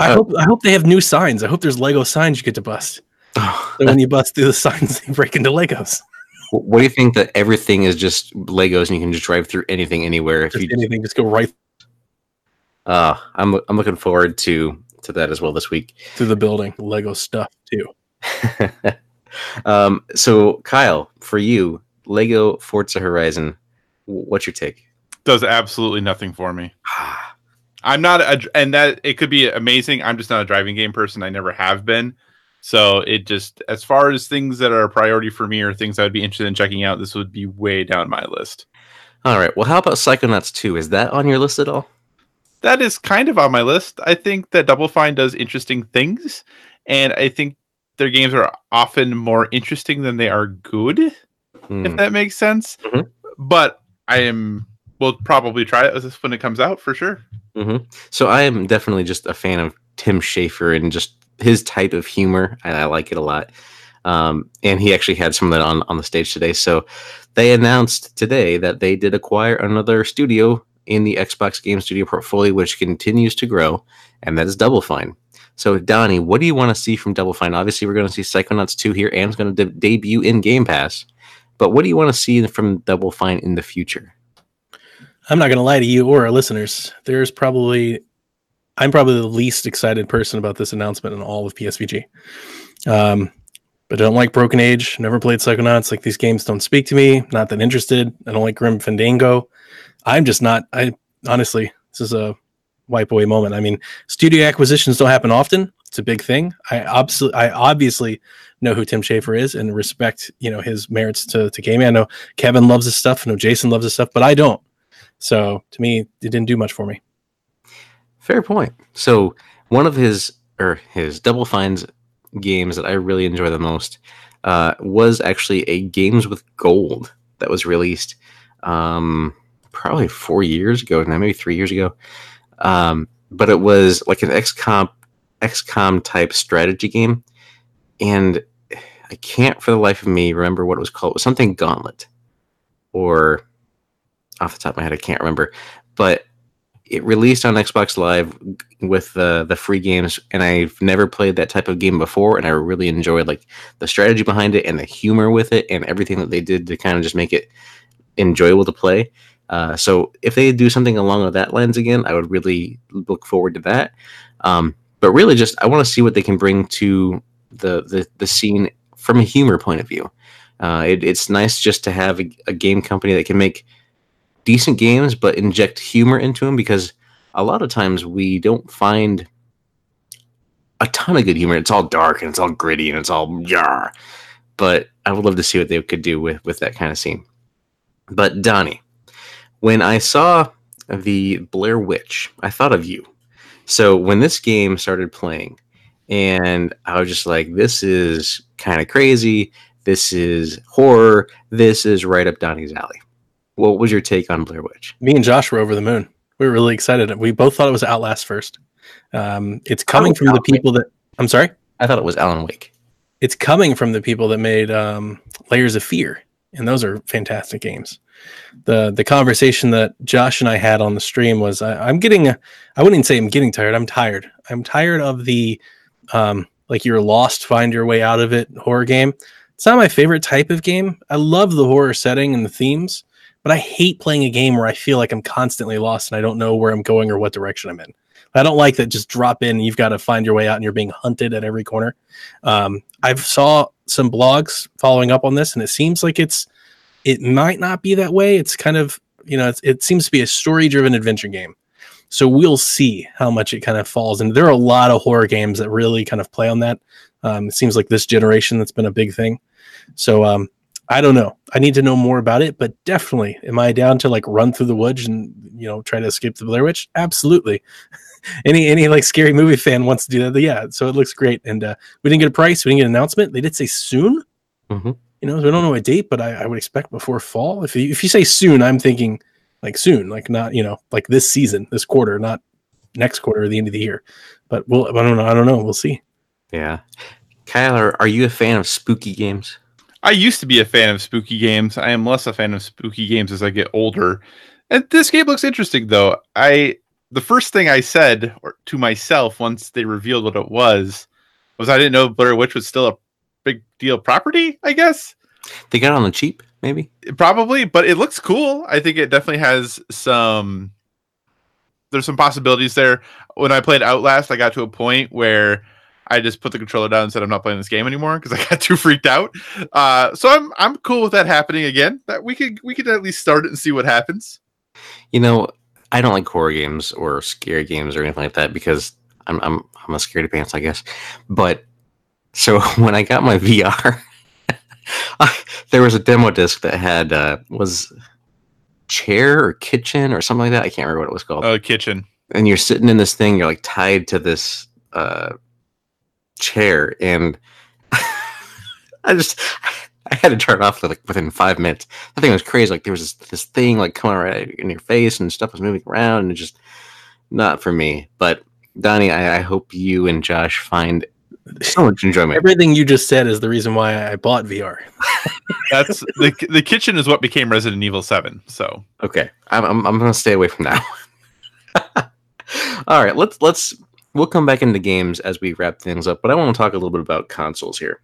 I hope I hope they have new signs. I hope there's Lego signs you get to bust. Oh, so when you bust through the signs, they break into Legos. What do you think that everything is just Legos and you can just drive through anything, anywhere? If just you anything, just go right. Uh, I'm I'm looking forward to, to that as well this week. Through the building, Lego stuff too. um, so Kyle, for you, Lego Forza Horizon, what's your take? Does absolutely nothing for me. I'm not, a, and that it could be amazing. I'm just not a driving game person. I never have been. So it just, as far as things that are a priority for me or things I would be interested in checking out, this would be way down my list. All right. Well, how about Psychonauts two? Is that on your list at all? That is kind of on my list. I think that Double Fine does interesting things, and I think their games are often more interesting than they are good, mm. if that makes sense. Mm-hmm. But I am, we'll probably try it when it comes out for sure. Mm-hmm. So I am definitely just a fan of Tim Schafer and just his type of humor, and I like it a lot. Um, and he actually had some of that on, on the stage today. So they announced today that they did acquire another studio in the Xbox Game Studio portfolio, which continues to grow, and that is Double Fine. So, Donnie, what do you want to see from Double Fine? Obviously, we're going to see Psychonauts two here, and it's going to de- debut in Game Pass. But what do you want to see from Double Fine in the future? I'm not going to lie to you or our listeners. There's probably... I'm probably the least excited person about this announcement in all of P S V G. Um, but I don't like Broken Age. Never played Psychonauts. Like, these games don't speak to me. Not that interested. I don't like Grim Fandango. I'm just not. I honestly, this is a wipe away moment. I mean, studio acquisitions don't happen often. It's a big thing. I obviously, I obviously know who Tim Schafer is and respect, you know, his merits to, to gaming. I know Kevin loves his stuff. I know Jason loves his stuff, but I don't. So to me, it didn't do much for me. Fair point. So one of his or his Double Fine's games that I really enjoy the most uh, was actually a Games with Gold that was released um, probably four years ago now, maybe three years ago. Um, but it was like an X COM, X COM type strategy game. And I can't for the life of me remember what it was called. It was something Gauntlet, or off the top of my head, I can't remember. But it released on Xbox Live with the, the free games, and I've never played that type of game before, and I really enjoyed like the strategy behind it and the humor with it and everything that they did to kind of just make it enjoyable to play. Uh, so if they do something along that lens again, I would really look forward to that. Um, but really just, I want to see what they can bring to the, the, the scene from a humor point of view. Uh, it, it's nice just to have a, a game company that can make decent games, but inject humor into them, because a lot of times we don't find a ton of good humor. It's all dark and it's all gritty and it's all yar. But I would love to see what they could do with, with that kind of scene. But Donnie, when I saw the Blair Witch, I thought of you. So when this game started playing, and I was just like, this is kind of crazy. This is horror. This is right up Donnie's alley. What was your take on Blair Witch? Me and Josh were over the moon. We were really excited. We both thought it was Outlast first. Um, it's coming from the people that... I'm sorry? I thought it was Alan Wake. It's coming from the people that made um, Layers of Fear, and those are fantastic games. The The conversation that Josh and I had on the stream was, I, I'm getting... A, I wouldn't even say I'm getting tired. I'm tired. I'm tired of the, um, like, you're lost, find your way out of it horror game. It's not my favorite type of game. I love the horror setting and the themes, but I hate playing a game where I feel like I'm constantly lost and I don't know where I'm going or what direction I'm in. I don't like that just drop in and you've got to find your way out and you're being hunted at every corner. Um, I've saw some blogs following up on this, and it seems like it's, it might not be that way. It's kind of, you know, it's, it seems to be a story-driven adventure game. So we'll see how much it kind of falls. And there are a lot of horror games that really kind of play on that. Um, it seems like this generation, that's been a big thing. So, um, I don't know. I need to know more about it, but definitely, am I down to like run through the woods and, you know, try to escape the Blair Witch? Absolutely. any any like scary movie fan wants to do that. Yeah, so it looks great. And uh, we didn't get a price. We didn't get an announcement. They did say soon. Mm-hmm. You know, so we don't know a date, but I, I would expect before fall. If you, if you say soon, I'm thinking like soon, like not, you know, like this season, this quarter, not next quarter or the end of the year. But we'll, I don't know. I don't know. We'll see. Yeah. Kyler, are you a fan of spooky games? I used to be a fan of spooky games. I am less a fan of spooky games as I get older. And this game looks interesting, though. I the first thing I said or, to myself once they revealed what it was was I didn't know Blair Witch was still a big deal property, I guess. They got on the cheap, maybe? Probably, but it looks cool. I think it definitely has some... There's some possibilities there. When I played Outlast, I got to a point where... I just put the controller down and said I'm not playing this game anymore because I got too freaked out. Uh, so I'm I'm cool with that happening again. That we could we could at least start it and see what happens. You know, I don't like horror games or scary games or anything like that because I'm I'm I'm a scaredy pants, I guess. But so when I got my V R, I, there was a demo disc that had uh, was chair or kitchen or something like that. I can't remember what it was called. Oh, kitchen. And you're sitting in this thing. You're like tied to this. Uh, chair, and I just I had to turn it off like within five minutes. That thing was crazy. Like there was this, this thing like coming right in your face, and stuff was moving around, and just not for me. But Donnie, I, I hope you and Josh find so much enjoyment. Everything you just said is the reason why I bought V R. That's the the kitchen is what became Resident Evil seven. So okay, I'm I'm, I'm gonna stay away from that one. All right, let's let's. We'll come back into games as we wrap things up, but I want to talk a little bit about consoles here,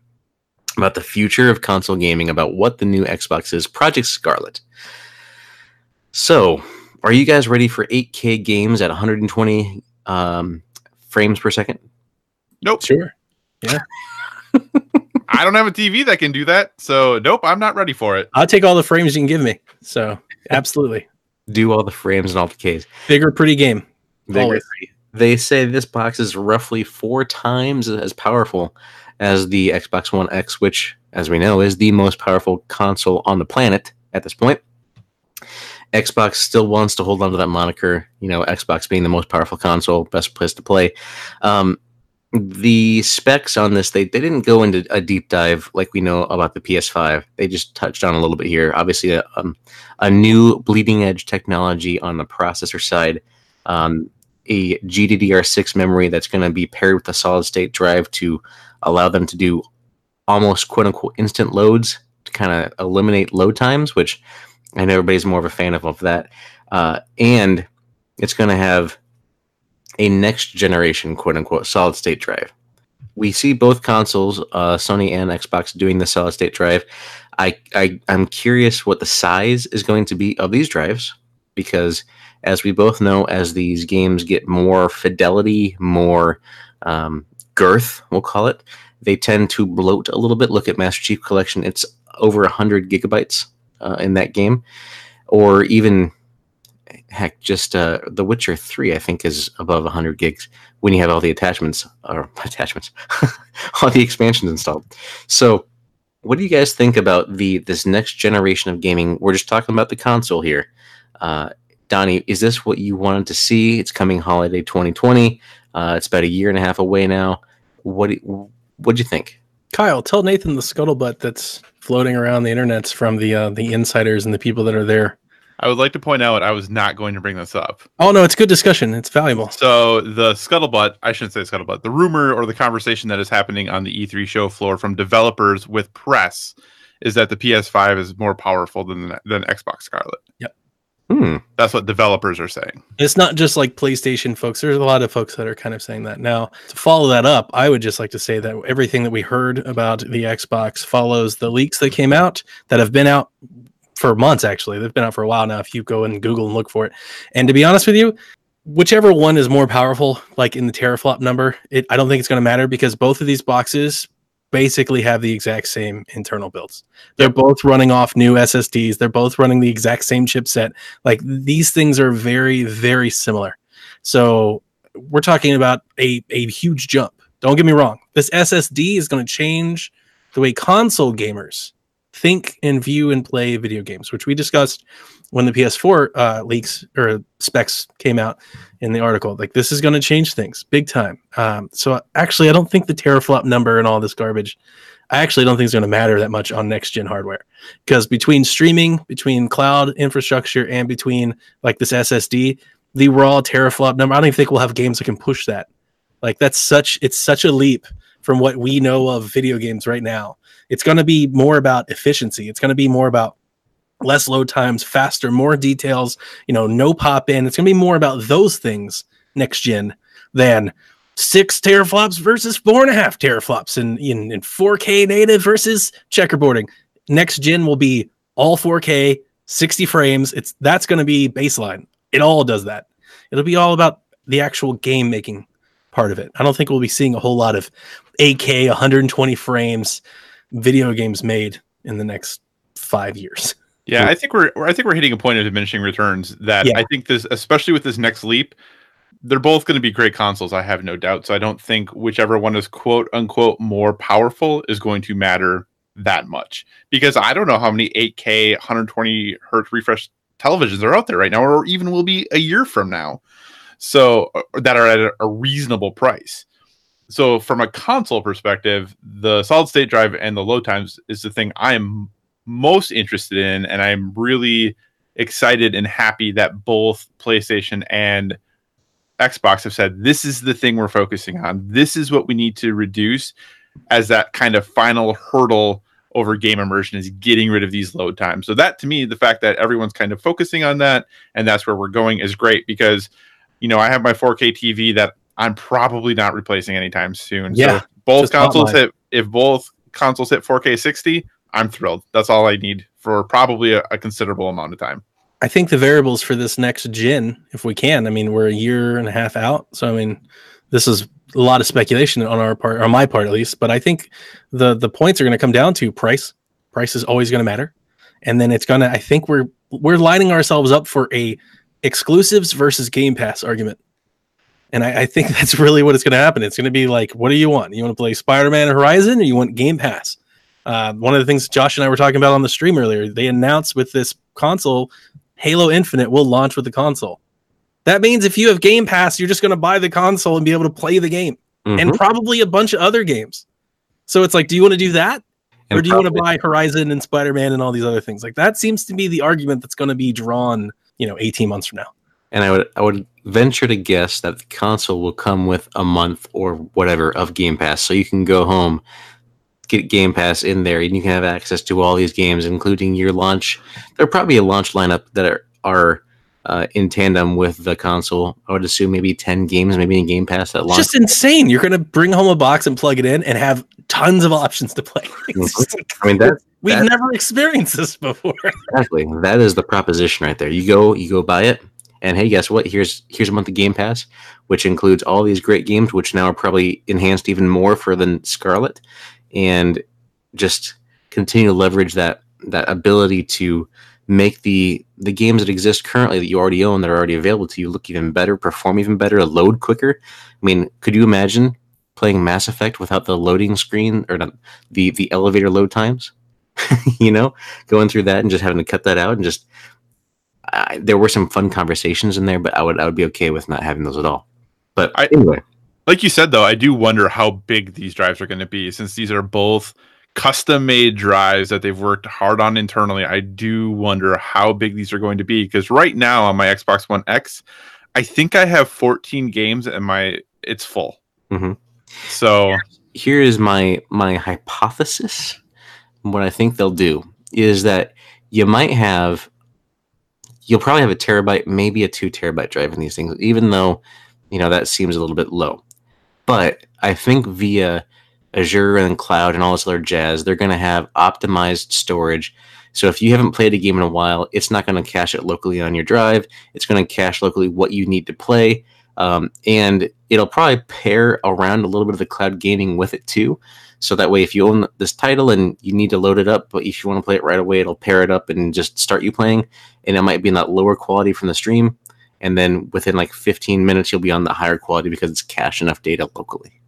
about the future of console gaming, about what the new Xbox is, Project Scarlet. So, are you guys ready for eight K games at one hundred twenty um, frames per second? Nope. Sure. Yeah. I don't have a T V that can do that, so nope, I'm not ready for it. I'll take all the frames you can give me, so absolutely. Do all the frames and all the Ks. Bigger, pretty game. Bigger, always. Pretty. They say this box is roughly four times as powerful as the Xbox One X, which, as we know, is the most powerful console on the planet at this point. Xbox still wants to hold on to that moniker, you know, Xbox being the most powerful console, best place to play. Um, the specs on this, they, they didn't go into a deep dive like we know about the P S five. They just touched on a little bit here. Obviously, a, um, a new bleeding-edge technology on the processor side, um, a G D D R six memory that's going to be paired with a solid-state drive to allow them to do almost quote-unquote instant loads to kind of eliminate load times, which I know everybody's more of a fan of, of that. Uh, and it's going to have a next-generation quote-unquote solid-state drive. We see both consoles, uh, Sony and Xbox, doing the solid-state drive. I, I, I'm curious what the size is going to be of these drives, because as we both know, as these games get more fidelity, more um, girth, we'll call it, they tend to bloat a little bit. Look at Master Chief Collection. It's over one hundred gigabytes uh, in that game. Or even... Heck, just uh, The Witcher three, I think, is above one hundred gigs when you have all the attachments, or attachments, all the expansions installed. So what do you guys think about the this next generation of gaming? We're just talking about the console here. Uh, Donnie, is this what you wanted to see? It's coming holiday twenty twenty. Uh, it's about a year and a half away now. What do, what'd you think? Kyle, tell Nathan the scuttlebutt that's floating around the internets from the uh, the insiders and the people that are there. I would like to point out I was not going to bring this up. Oh, no, it's good discussion. It's valuable. So the scuttlebutt, I shouldn't say scuttlebutt, the rumor or the conversation that is happening on the E three show floor from developers with press is that the P S five is more powerful than, than Xbox Scarlet. Yep. Hmm. That's what developers are saying. It's not just like PlayStation folks. There's a lot of folks that are kind of saying that. Now, to follow that up, I would just like to say that everything that we heard about the Xbox follows the leaks that came out that have been out for months, actually. They've been out for a while now, if you go and Google and look for it. And to be honest with you, whichever one is more powerful, like in the teraflop number, it, I don't think it's going to matter, because both of these boxes basically have the exact same internal builds. They're both running off new S S Ds. They're both running the exact same chipset. Like, these things are very, very similar. So we're talking about a, a huge jump. Don't get me wrong. This S S D is going to change the way console gamers think and view and play video games, which we discussed when the P S four uh, leaks or specs came out in the article. Like, this is going to change things big time. Um, so actually, I don't think the teraflop number and all this garbage, I actually don't think it's going to matter that much on next gen hardware, because between streaming, between cloud infrastructure, and between like this S S D, the raw teraflop number, I don't even think we'll have games that can push that. Like, that's such, it's such a leap from what we know of video games right now. It's going to be more about efficiency. It's going to be more about less load times, faster, more details, you know, no pop in. It's going to be more about those things next gen than six teraflops versus four and a half teraflops and in, in, in four K native versus checkerboarding. Next gen will be all four K, sixty frames. It's that's going to be baseline. It all does that. It'll be all about the actual game making part of it. I don't think we'll be seeing a whole lot of eight K, one hundred twenty frames. Video games made in the next five years. Yeah, I think we're I think we're hitting a point of diminishing returns. That yeah. I think this, especially with this next leap, they're both going to be great consoles. I have no doubt. So I don't think whichever one is quote unquote more powerful is going to matter that much, because I don't know how many eight K, one hundred twenty hertz refresh televisions are out there right now, or even will be a year from now. So that are at a reasonable price. So from a console perspective, the solid state drive and the load times is the thing I am most interested in. And I'm really excited and happy that both PlayStation and Xbox have said, this is the thing we're focusing on. This is what we need to reduce as that kind of final hurdle over game immersion, is getting rid of these load times. So that, to me, the fact that everyone's kind of focusing on that and that's where we're going is great, because, you know, I have my four K T V that I'm probably not replacing anytime soon. Yeah, so if both consoles hit if both consoles hit four K sixty, I'm thrilled. That's all I need for probably a, a considerable amount of time. I think the variables for this next gen, if we can, I mean, we're a year and a half out. So I mean, this is a lot of speculation on our part, or my part at least, but I think the the points are going to come down to price. Price is always going to matter. And then it's going to, I think we're we're lining ourselves up for a exclusives versus Game Pass argument. And I, I think that's really what it's going to happen. It's going to be like, what do you want? You want to play Spider-Man or Horizon, or you want Game Pass? Uh, one of the things Josh and I were talking about on the stream earlier, they announced with this console, Halo Infinite will launch with the console. That means if you have Game Pass, you're just going to buy the console and be able to play the game. mm-hmm. and probably a bunch of other games. So it's like, do you want to do that? And or do probably, you want to buy Horizon and Spider-Man and all these other things? Like, that seems to be the argument that's going to be drawn, you know, eighteen months from now. And I would I would venture to guess that the console will come with a month or whatever of Game Pass. So you can go home, get Game Pass in there, and you can have access to all these games, including your launch. There'll probably be a launch lineup that are, are uh, in tandem with the console. I would assume maybe ten games, maybe in Game Pass that launch. It's just insane. You're going to bring home a box and plug it in and have tons of options to play. Like, I mean, that, we've that, never experienced this before. Exactly. That is the proposition right there. You go, you go buy it. And hey, guess what? Here's here's a month of Game Pass, which includes all these great games, which now are probably enhanced even more for the Scarlet, and just continue to leverage that that ability to make the the games that exist currently that you already own that are already available to you look even better, perform even better, load quicker. I mean, could you imagine playing Mass Effect without the loading screen or not, the the elevator load times? You know, going through that and just having to cut that out and just. I, there were some fun conversations in there, but I would I would be okay with not having those at all. But I, anyway, like you said, though, I do wonder how big these drives are going to be, since these are both custom-made drives that they've worked hard on internally. I do wonder how big these are going to be, because right now on my Xbox One X, I think I have fourteen games and my it's full. Mm-hmm. So here, here is my my hypothesis. What I think they'll do is that you might have. You'll probably have a terabyte, maybe a two terabyte drive in these things, even though, you know, that seems a little bit low. But I think via Azure and cloud and all this other jazz, they're going to have optimized storage. So if you haven't played a game in a while, it's not going to cache it locally on your drive. It's going to cache locally what you need to play. Um, and it'll probably pair around a little bit of the cloud gaming with it too. So that way, if you own this title and you need to load it up, but if you want to play it right away, it'll pair it up and just start you playing. And it might be in that lower quality from the stream. And then within like fifteen minutes, you'll be on the higher quality because it's cached enough data locally.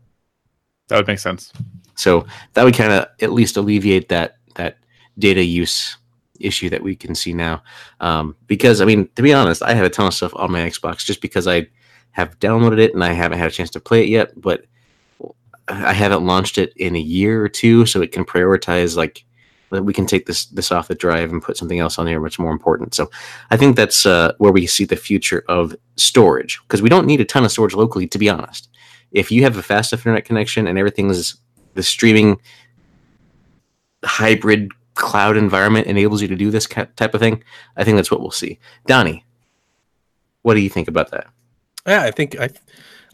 That would make sense. So that would kind of at least alleviate that that data use issue that we can see now. Um, because, I mean, to be honest, I have a ton of stuff on my Xbox just because I have downloaded it and I haven't had a chance to play it yet. But I haven't launched it in a year or two, so it can prioritize, like, we can take this this off the drive and put something else on here much more important. So I think that's uh, where we see the future of storage, because we don't need a ton of storage locally, to be honest. If you have a fast enough internet connection and everything is the streaming hybrid cloud environment enables you to do this type of thing, I think that's what we'll see. Donnie, what do you think about that? Yeah, I think... I.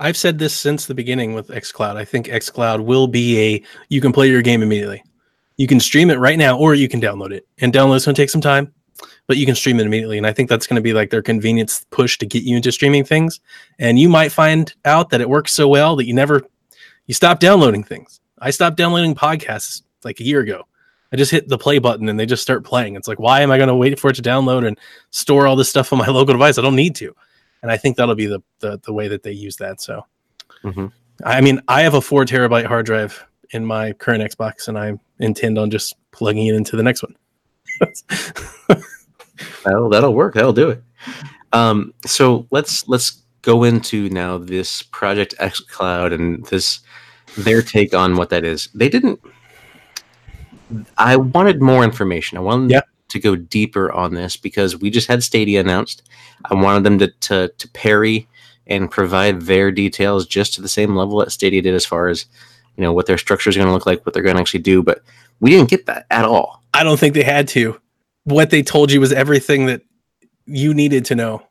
I've said this since the beginning with xCloud. I think xCloud will be a, you can play your game immediately. You can stream it right now, or you can download it. And download is going to take some time, but you can stream it immediately. And I think that's going to be like their convenience push to get you into streaming things. And you might find out that it works so well that you never, you stop downloading things. I stopped downloading podcasts like a year ago. I just hit the play button and they just start playing. It's like, why am I going to wait for it to download and store all this stuff on my local device? I don't need to. And I think that'll be the, the, the way that they use that. So, mm-hmm. I mean, I have a four terabyte hard drive in my current Xbox, and I intend on just plugging it into the next one. that'll, that'll work. That'll do it. Um, so let's let's go into now this Project xCloud and this their take on what that is. They didn't. I wanted more information. I wanted. Yeah. to go deeper on this because we just had Stadia announced. I wanted them to, to to parry and provide their details just to the same level that Stadia did as far as, you know, what their structure is going to look like, what they're going to actually do, but we didn't get that at all. I don't think they had to. What they told you was everything that you needed to know.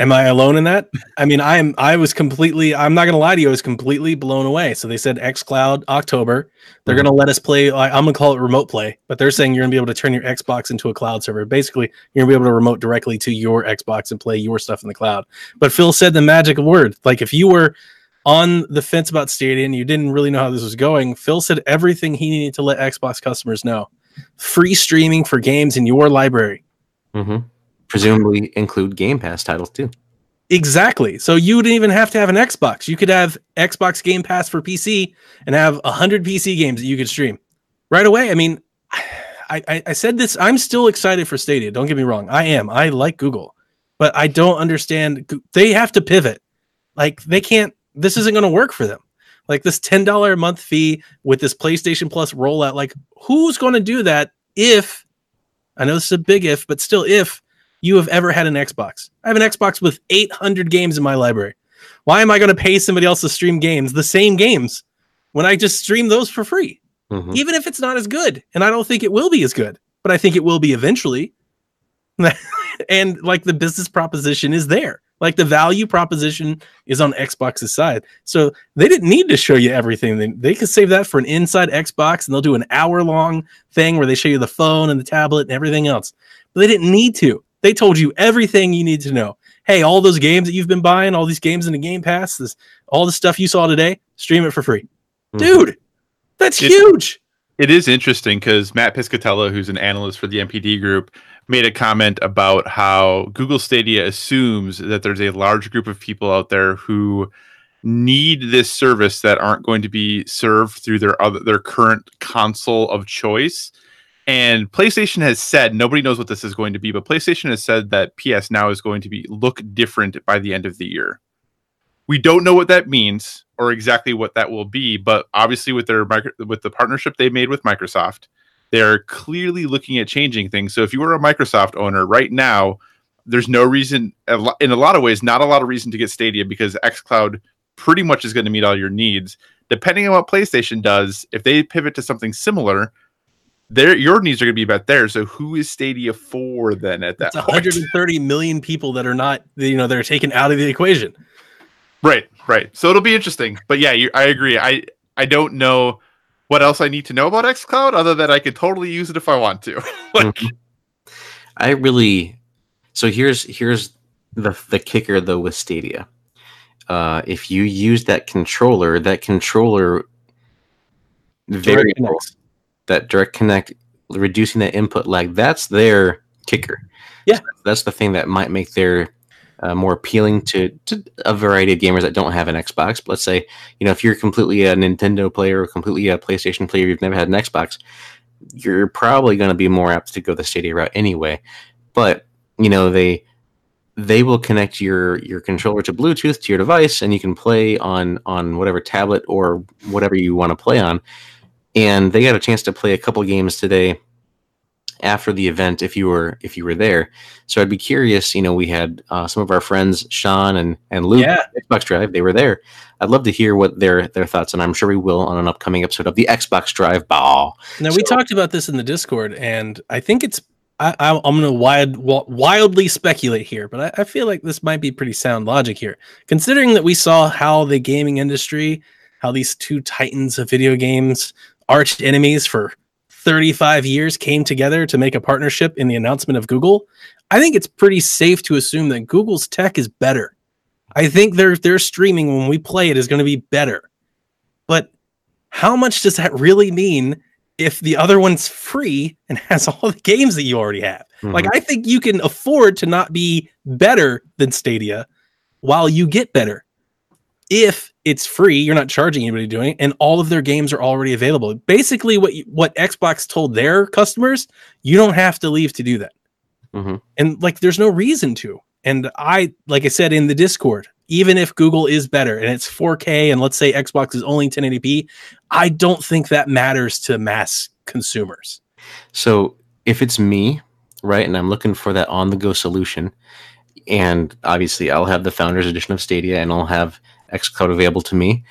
Am I alone in that? I mean, I am. I was completely, I'm not going to lie to you, I was completely blown away. So they said xCloud October. They're mm-hmm. going to let us play, I, I'm going to call it remote play, but they're saying you're going to be able to turn your Xbox into a cloud server. Basically, you're going to be able to remote directly to your Xbox and play your stuff in the cloud. But Phil said the magic word. Like, if you were on the fence about Stadia and you didn't really know how this was going, Phil said everything he needed to let Xbox customers know. Free streaming for games in your library. Mm-hmm. Presumably include Game Pass titles too. Exactly. So you didn't even have to have an Xbox. You could have Xbox Game Pass for P C and have one hundred P C games that you could stream right away. I mean, I, I, I said this. I'm still excited for Stadia. Don't get me wrong. I am. I like Google, but I don't understand. They have to pivot. Like, they can't. This isn't going to work for them. Like this ten dollars a month fee with this PlayStation Plus rollout, like who's going to do that if, I know this is a big if, but still if you have ever had an Xbox. I have an Xbox with eight hundred games in my library. Why am I going to pay somebody else to stream games, the same games, when I just stream those for free? Mm-hmm. Even if it's not as good. And I don't think it will be as good, but I think it will be eventually. And like the business proposition is there. Like the value proposition is on Xbox's side. So they didn't need to show you everything. They, they could save that for an Inside Xbox, and they'll do an hour long thing where they show you the phone and the tablet and everything else. But they didn't need to. They told you everything you need to know. Hey, all those games that you've been buying, all these games in the Game Pass, this, all the stuff you saw today, stream it for free. Mm-hmm. Dude, that's it, huge. It is interesting because Matt Piscatella, who's an analyst for the M P D group, made a comment about how Google Stadia assumes that there's a large group of people out there who need this service that aren't going to be served through their other, their current console of choice. And PlayStation has said, nobody knows what this is going to be, but PlayStation has said that P S Now is going to be look different by the end of the year. We don't know what that means or exactly what that will be, but obviously with their with the partnership they made with Microsoft, they're clearly looking at changing things. So if you were a Microsoft owner right now, there's no reason, in a lot of ways, not a lot of reason to get Stadia because xCloud pretty much is going to meet all your needs. Depending on what PlayStation does, if they pivot to something similar, their your needs are going to be about there. So who is Stadia for then at that point? one hundred thirty million people that are not, you know, they're taken out of the equation. Right, right. So it'll be interesting. But yeah, you, I agree. I I don't know what else I need to know about xCloud other than I could totally use it if I want to. Like, I really, so here's, here's the, the kicker though, with Stadia. Uh, if you use that controller, that controller very that direct connect, reducing that input lag, that's their kicker. Yeah. So that's the thing that might make their uh, more appealing to, to a variety of gamers that don't have an Xbox. But let's say, you know, if you're completely a Nintendo player or completely a PlayStation player, you've never had an Xbox, you're probably going to be more apt to go the Stadia route anyway. But, you know, they they will connect your, your controller to Bluetooth to your device, and you can play on, on whatever tablet or whatever you want to play on. And they got a chance to play a couple games today after the event if you were if you were there. So I'd be curious, you know, we had uh, some of our friends, Sean and, and Luke, yeah. Xbox Drive, they were there. I'd love to hear what their their thoughts, and I'm sure we will on an upcoming episode of the Xbox Drive Ball. Now, so, we talked about this in the Discord, and I think it's, I, I, I'm going to wild, wildly speculate here, but I, I feel like this might be pretty sound logic here. Considering that we saw how the gaming industry, how these two titans of video games, arch enemies for thirty-five years, came together to make a partnership in the announcement of Google, I think it's pretty safe to assume that Google's tech is better. I think their their streaming when we play it is going to be better. But how much does that really mean if the other one's free and has all the games that you already have? Mm-hmm. Like, I think you can afford to not be better than Stadia while you get better. If it's free, you're not charging anybody doing it, and all of their games are already available. Basically, what you, what Xbox told their customers, you don't have to leave to do that. Mm-hmm. And like, there's no reason to. And I, like I said in the Discord, even if Google is better and it's four K, and let's say Xbox is only ten eighty p, I don't think that matters to mass consumers. So if it's me, right, and I'm looking for that on-the-go solution, and obviously I'll have the Founders Edition of Stadia, and I'll have xCloud available to me,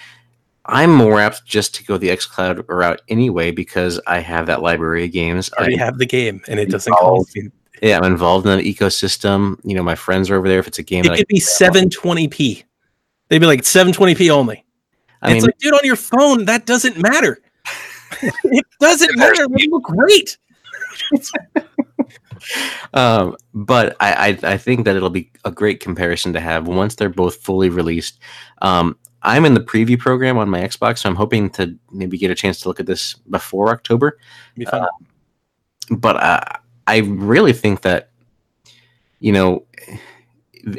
I'm more apt just to go the xCloud route anyway because I have that library of games. I already I, have the game, and it doesn't cost me. Yeah, I'm involved in an ecosystem. You know, my friends are over there. If it's a game, it that could I be seven twenty p. They'd be like seven twenty p only. I mean, it's like, dude, on your phone, that doesn't matter. It doesn't matter. You look great. um, but I, I, I think that it'll be a great comparison to have once they're both fully released. Um, I'm in the preview program on my Xbox, so I'm hoping to maybe get a chance to look at this before October. Uh, but I, I really think that, you know,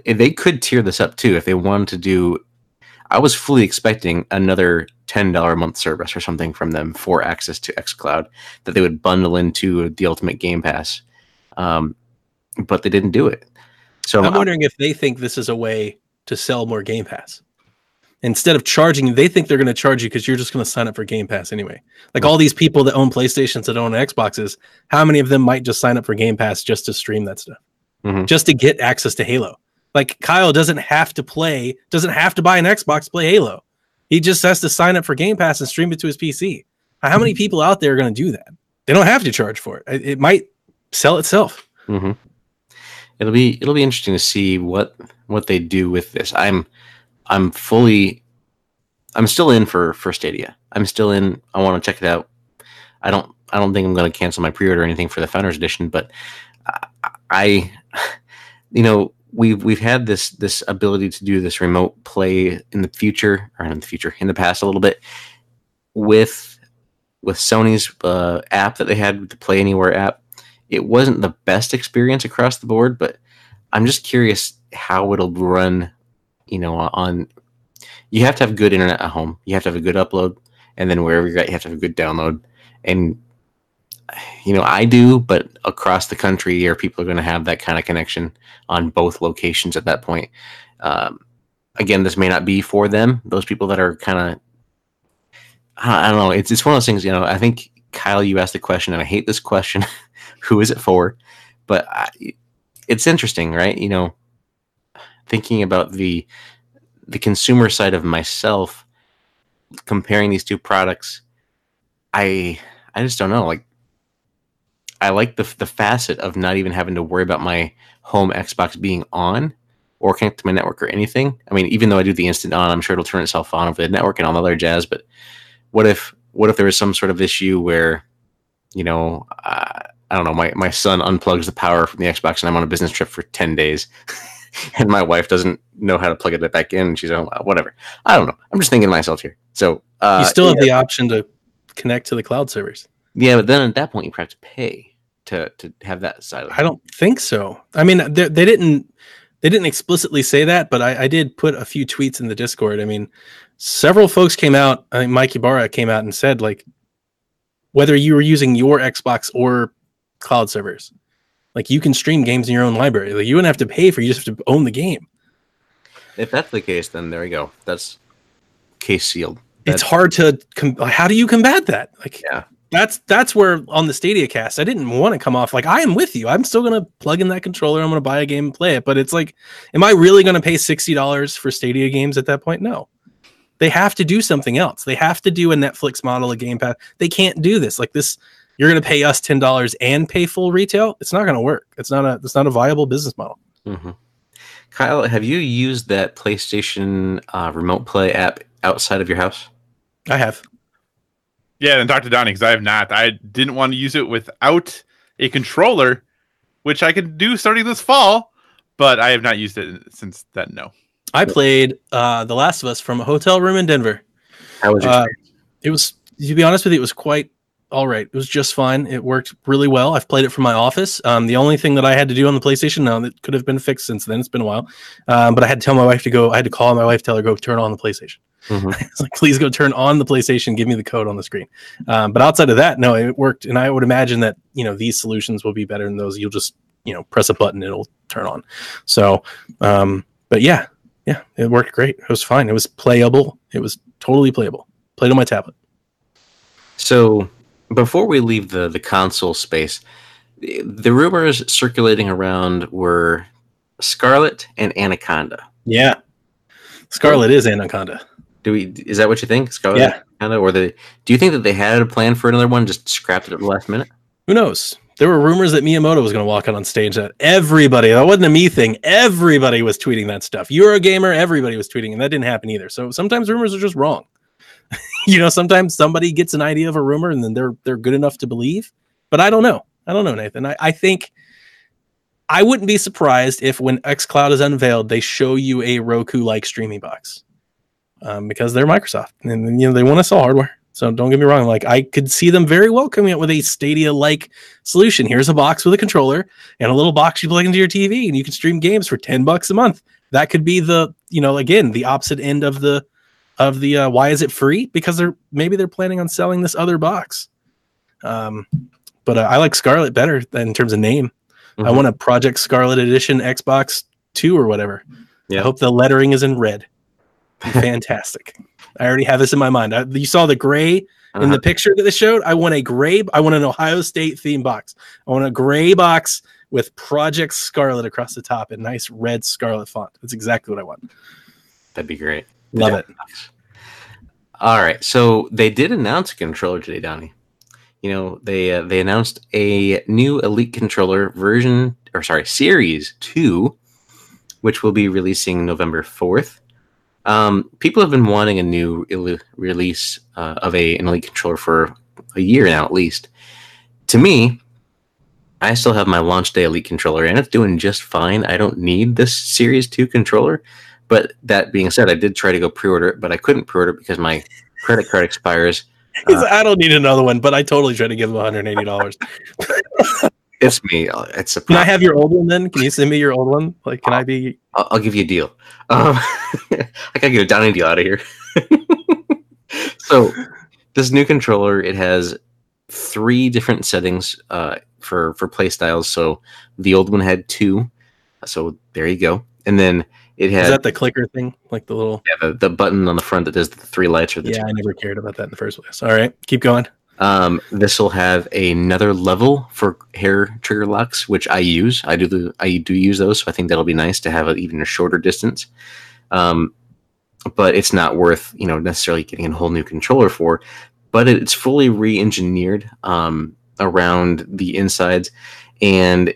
they could tier this up too if they wanted to do. I was fully expecting another ten dollars a month service or something from them for access to xCloud that they would bundle into the Ultimate Game Pass. Um, but they didn't do it. So I'm wondering if they think this is a way to sell more Game Pass. instead of charging, they think they're going to charge you because you're just going to sign up for Game Pass anyway. Like all these people that own PlayStations, that own Xboxes, how many of them might just sign up for Game Pass just to stream that stuff, mm-hmm. just to get access to Halo? Like Kyle doesn't have to play, doesn't have to buy an Xbox to play Halo. He just has to sign up for Game Pass and stream it to his P C. How mm-hmm. many people out there are going to do that? They don't have to charge for it. It, it might sell itself. Mm-hmm. It'll be it'll be interesting to see what what they do with this. I'm. I'm fully, I'm still in for, for Stadia. I'm still in. I want to check it out. I don't, I don't think I'm going to cancel my pre-order or anything for the Founders Edition, but I, I, you know, we've, we've had this, this ability to do this remote play in the future or in the future, in the past a little bit with, with Sony's uh, app that they had with the Play Anywhere app. It wasn't the best experience across the board, but I'm just curious how it'll run. You know, on you have to have good internet at home. You have to have a good upload, and then wherever you're at, you have to have a good download. And you know, I do, but across the country, are people are going to have that kind of connection on both locations at that point? Um, again, this may not be for them. Those people that are kind of, I don't know. It's it's one of those things. You know, I think Kyle, you asked the question, and I hate this question. Who is it for? But I, it's interesting, right? You know. Thinking about the the consumer side of myself, comparing these two products, I I just don't know. Like, I like the the facet of not even having to worry about my home Xbox being on or connected to my network or anything. I mean, even though I do the instant on, I'm sure it'll turn itself on over the network and all the other jazz. But what if what if there was some sort of issue where, you know, uh, I don't know, my my son unplugs the power from the Xbox and I'm on a business trip for ten days. And my wife doesn't know how to plug it back in. She's like, whatever. I don't know. I'm just thinking to myself here. So uh, you still have yeah. the option to connect to the cloud servers. Yeah, but then at that point, you have to pay to to have that side. I don't think so. I mean, they, they didn't they didn't explicitly say that, but I, I did put a few tweets in the Discord. I mean, several folks came out. I mean, Mike Ibarra came out and said, like, whether you were using your Xbox or cloud servers. Like, you can stream games in your own library. Like, you wouldn't have to pay for it. You just have to own the game. If that's the case, then there you go. That's case sealed. That's- it's hard to... Com- how do you combat that? Like, yeah. that's that's where, on the Stadia cast, I didn't want to come off. Like, I am with you. I'm still going to plug in that controller. I'm going to buy a game and play it. But it's like, am I really going to pay sixty dollars for Stadia games at that point? No. They have to do something else. They have to do a Netflix model, a Game Pass. They can't do this. Like, this... You're going to pay us ten dollars and pay full retail. It's not going to work. It's not a, it's not a viable business model. Mm-hmm. Kyle, have you used that PlayStation uh, remote play app outside of your house? I have. Yeah. And Doctor Donnie, because I have not, I didn't want to use it without a controller, which I could do starting this fall, but I have not used it since then. No, I played uh, The Last of Us from a hotel room in Denver. How was it? Uh, it was, to be honest with you, it was quite, all right. It was just fine. It worked really well. I've played it from my office. Um, the only thing that I had to do on the PlayStation now that could have been fixed since then, it's been a while. Um, but I had to tell my wife to go, I had to call my wife, tell her, go turn on the PlayStation. Mm-hmm. I was like, please go turn on the PlayStation. Give me the code on the screen. Um, but outside of that, no, it worked. And I would imagine that, you know, these solutions will be better than those. You'll just, you know, press a button, it'll turn on. So, um, but yeah, yeah, it worked great. It was fine. It was playable. It was totally playable. Played on my tablet. So, before we leave the, the console space, the rumors circulating around were Scarlet and Anaconda. Yeah. Scarlet is Anaconda. Do we is that what you think? Scarlet yeah. Anaconda? Or the do you think that they had a plan for another one, just scrapped it at the last minute? Who knows? There were rumors that Miyamoto was gonna walk out on stage, that everybody, that wasn't a me thing, everybody was tweeting that stuff. You're a gamer, everybody was tweeting, and that didn't happen either. So sometimes rumors are just wrong. You know, sometimes somebody gets an idea of a rumor and then they're they're good enough to believe. But I don't know. I don't know, Nathan. I, I think I wouldn't be surprised if when xCloud is unveiled, they show you a Roku-like streaming box um, because they're Microsoft. And, you know, they want to sell hardware. So don't get me wrong. Like, I could see them very well coming up with a Stadia-like solution. Here's a box with a controller and a little box you plug into your T V and you can stream games for ten bucks a month. That could be the, you know, again, the opposite end of the Of the uh, why is it free? Because they're maybe they're planning on selling this other box. Um, but uh, I like Scarlet better in terms of name. Mm-hmm. I want a Project Scarlet Edition Xbox two or whatever. Yeah. I hope the lettering is in red. Fantastic. I already have this in my mind. I, you saw the gray uh-huh. in the picture that they showed. I want a gray. I want an Ohio State theme box. I want a gray box with Project Scarlet across the top and nice red Scarlet font. That's exactly what I want. That'd be great. Love yeah. it. All right. So they did announce a controller today, Donnie. You know, they uh, they announced a new Elite controller version, or sorry, Series two, which will be releasing November fourth. Um, people have been wanting a new il- release uh, of a, an Elite controller for a year now, at least. To me, I still have my launch day Elite controller, and it's doing just fine. I don't need this Series two controller. But that being said, I did try to go pre-order it, but I couldn't pre-order it because my credit card expires. Uh, I don't need another one, but I totally tried to give them one hundred eighty dollars. It's me. It's a problem. Can I have your old one then? Can you send me your old one? Like, can I'll, I be? I'll, I'll give you a deal. Um, I gotta get a Donnie deal out of here. So, this new controller, it has three different settings uh, for for play styles. So the old one had two. So there you go. And then it had. Is that the clicker thing? Like the little. Yeah, the, the button on the front that does the three lights or the. Yeah, two. I never cared about that in the first place. All right, keep going. Um, this will have another level for hair trigger locks, which I use. I do the I do use those, so I think that'll be nice to have an even a shorter distance. Um, but it's not worth you know necessarily getting a whole new controller for. But it's fully re-engineered um, around the insides, and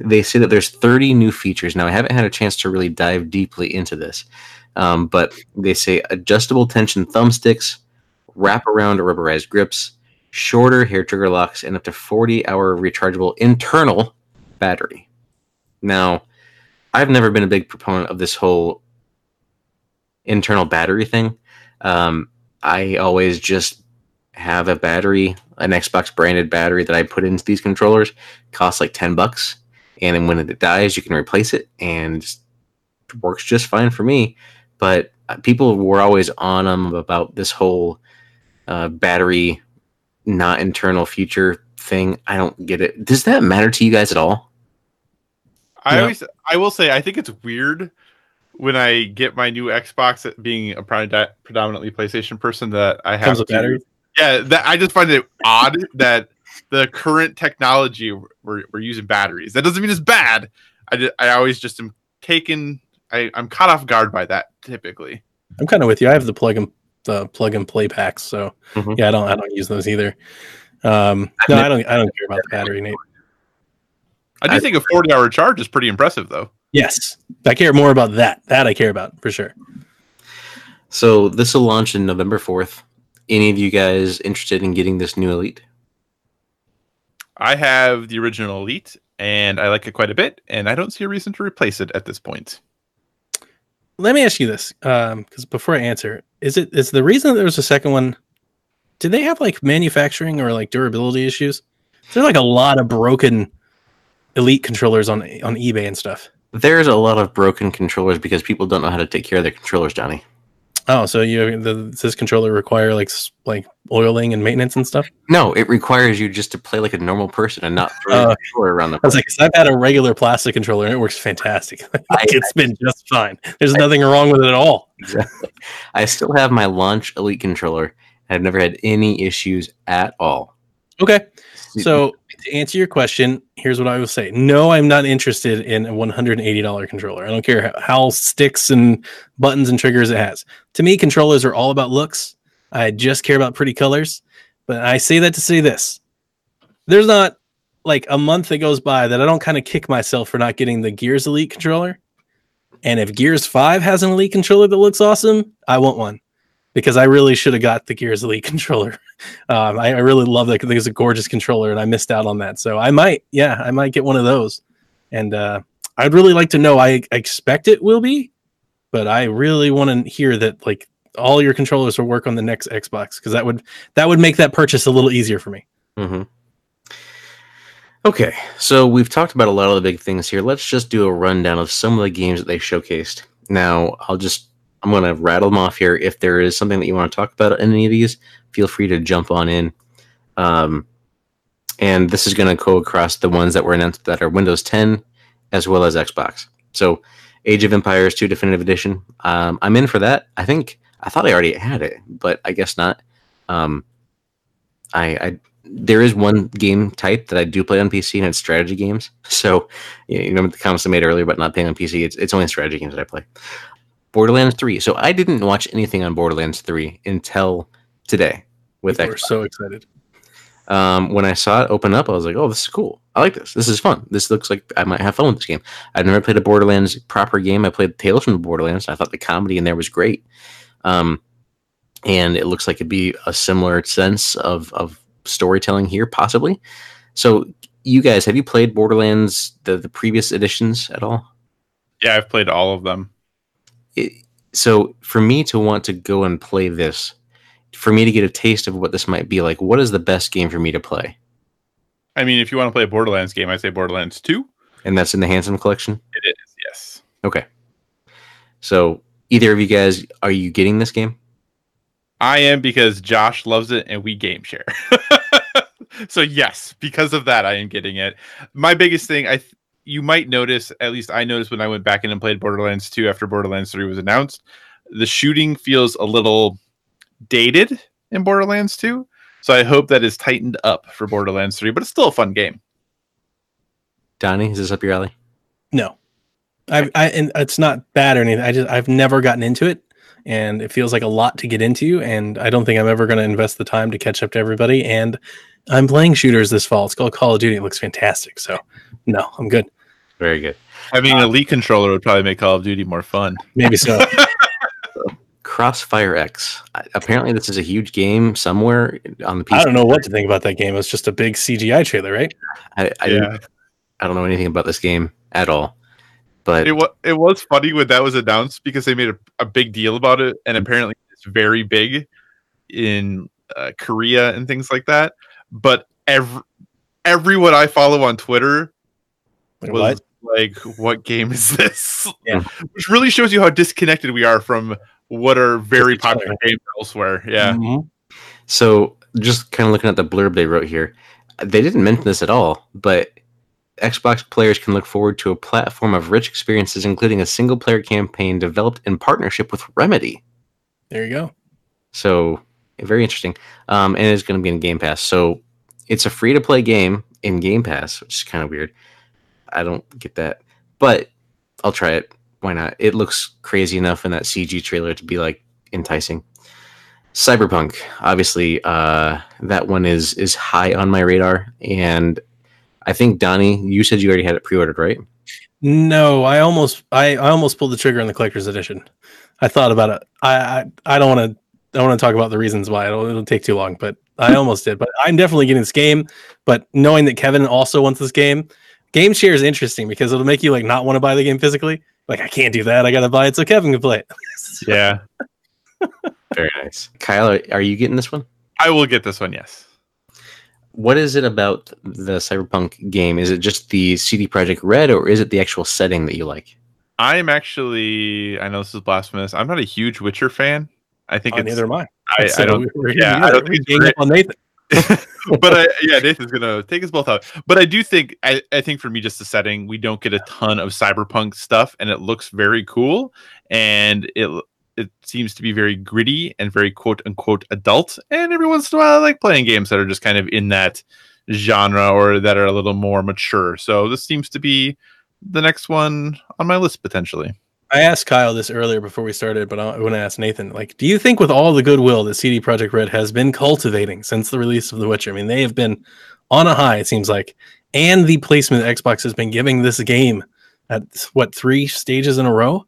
they say that there's thirty new features. Now, I haven't had a chance to really dive deeply into this, um, but they say adjustable tension thumbsticks, wrap-around or rubberized grips, shorter hair trigger locks, and up to forty-hour rechargeable internal battery. Now, I've never been a big proponent of this whole internal battery thing. Um, I always just have a battery, an Xbox-branded battery that I put into these controllers. It costs like ten bucks, and then when it dies, you can replace it, and it works just fine for me. But people were always on them about this whole Uh, battery, not internal feature thing. I don't get it. Does that matter to you guys at all? I no. always, I will say, I think it's weird when I get my new Xbox, being a predominantly PlayStation person, that I have to, battery. Yeah, that I just find it odd that the current technology we're we're using batteries. That doesn't mean it's bad. I just, I always just am taken. I I'm caught off guard by that typically. I'm kind of with you. I have the plug and. Uh, plug and play packs, so mm-hmm. yeah, I don't, I don't use those either. Um, no, I don't, I don't care about the battery, Nate. I do I, think a forty-hour charge is pretty impressive, though. Yes, I care more about that. That I care about for sure. So this will launch in November fourth. Any of you guys interested in getting this new Elite? I have the original Elite, and I like it quite a bit, and I don't see a reason to replace it at this point. Let me ask you this, um, because before I answer, is it is the reason that there was a second one? Did they have like manufacturing or like durability issues? There's like a lot of broken Elite controllers on on eBay and stuff. There's a lot of broken controllers because people don't know how to take care of their controllers, Johnny. Oh, so you the, does this controller require like like oiling and maintenance and stuff? No, it requires you just to play like a normal person and not throw uh, the controller around the place. I was like, 'cause I've had a regular plastic controller and it works fantastic. Like, I, it's I, been just fine. There's I, nothing wrong with it at all. Exactly. I still have my launch Elite controller. I've never had any issues at all. Okay, so to answer your question, here's what I will say. No, I'm not interested in a one hundred eighty dollars controller. I don't care how, how sticks and buttons and triggers it has. To me, controllers are all about looks. I just care about pretty colors. But I say that to say this. There's not like a month that goes by that I don't kind of kick myself for not getting the Gears Elite controller. And if Gears five has an Elite controller that looks awesome, I want one. Because I really should have got the Gears Elite controller. Um, I, I really love that. It's a gorgeous controller, and I missed out on that. So I might, yeah, I might get one of those. And uh, I'd really like to know. I, I expect it will be, but I really want to hear that like all your controllers will work on the next Xbox, because that would that would make that purchase a little easier for me. Mm-hmm. Okay, so we've talked about a lot of the big things here. Let's just do a rundown of some of the games that they showcased. Now, I'll just. I'm going to rattle them off here. If there is something that you want to talk about in any of these, feel free to jump on in. Um, and this is going to go across the ones that were announced that are Windows ten as well as Xbox. So Age of Empires two Definitive Edition. Um, I'm in for that. I think I thought I already had it, but I guess not. Um, I, I there is one game type that I do play on P C, and it's strategy games. So you know the comments I made earlier about not playing on P C. It's it's only strategy games that I play. Borderlands three. So I didn't watch anything on Borderlands three until today. With Xbox. We're so excited. Um, when I saw it open up, I was like, oh, this is cool. I like this. This is fun. This looks like I might have fun with this game. I've never played a Borderlands proper game. I played Tales from the Borderlands. I thought the comedy in there was great. Um, and it looks like it'd be a similar sense of, of storytelling here, possibly. So you guys, have you played Borderlands, the, the previous editions at all? Yeah, I've played all of them. It, so for me to want to go and play this, for me to get a taste of what this might be like, what is the best game for me to play? I mean, if you want to play a Borderlands game, I'd say Borderlands two. And that's in the Handsome Collection? It is, yes. Okay. So either of you guys, are you getting this game? I am, because Josh loves it and we game share. So yes, because of that, I am getting it. My biggest thing, I th- you might notice, at least I noticed when I went back in and played Borderlands two after Borderlands three was announced, the shooting feels a little dated in Borderlands two, so I hope that is tightened up for Borderlands three, but it's still a fun game. Donnie, is this up your alley? No, I, I and it's not bad or anything. I just I've never gotten into it, and it feels like a lot to get into, and I don't think I'm ever going to invest the time to catch up to everybody. And I'm playing shooters this fall. It's called Call of Duty. It looks fantastic. So no, I'm good. Very good. I mean, an Elite controller would probably make Call of Duty more fun. Maybe so. Crossfire X. Apparently, this is a huge game somewhere on the P C. I don't know what to think about that game. It's just a big C G I trailer, right? I I, yeah. I don't know anything about this game at all. But it was it was funny when that was announced, because they made a, a big deal about it, and apparently it's very big in uh, Korea and things like that. But every everyone I follow on Twitter like was what? like, "What game is this?" Yeah. Which really shows you how disconnected we are from what are very popular games elsewhere. Yeah. Mm-hmm. So just kind of looking at the blurb they wrote here, they didn't mention this at all, but Xbox players can look forward to a platform of rich experiences, including a single player campaign developed in partnership with Remedy. There you go. So very interesting. Um, and it's going to be in Game Pass. So it's a free to play game in Game Pass, which is kind of weird. I don't get that, but I'll try it. Why not? It looks crazy enough in that C G trailer to be like enticing. Cyberpunk, obviously, uh, that one is is high on my radar. And I think, Donnie, you said you already had it pre-ordered, right? No, I almost I, I almost pulled the trigger on the collector's edition. I thought about it. I I, I don't want to I want to talk about the reasons why. It'll, it'll take too long, but I almost did. But I'm definitely getting this game. But knowing that Kevin also wants this game, game share is interesting because it'll make you like not want to buy the game physically. Like, I can't do that. I got to buy it so Kevin can play it. Yeah. Very nice. Kyle, are, are you getting this one? I will get this one, yes. What is it about the Cyberpunk game? Is it just the C D Projekt Red, or is it the actual setting that you like? I'm actually, I know this is blasphemous, I'm not a huge Witcher fan. I think oh, it's... Neither am I. I, I don't, yeah, I don't think it's on Nathan. But I, yeah, Nathan's gonna take us both out. But I do think I, I think for me, just the setting, we don't get a ton of cyberpunk stuff, and it looks very cool, and it it seems to be very gritty and very quote unquote adult. And every once in a while, I like playing games that are just kind of in that genre or that are a little more mature. So this seems to be the next one on my list potentially. I asked Kyle this earlier before we started, but I want to ask Nathan, like, do you think with all the goodwill that C D Projekt Red has been cultivating since the release of The Witcher, I mean, they have been on a high, it seems like, and the placement that Xbox has been giving this game at, what, three stages in a row?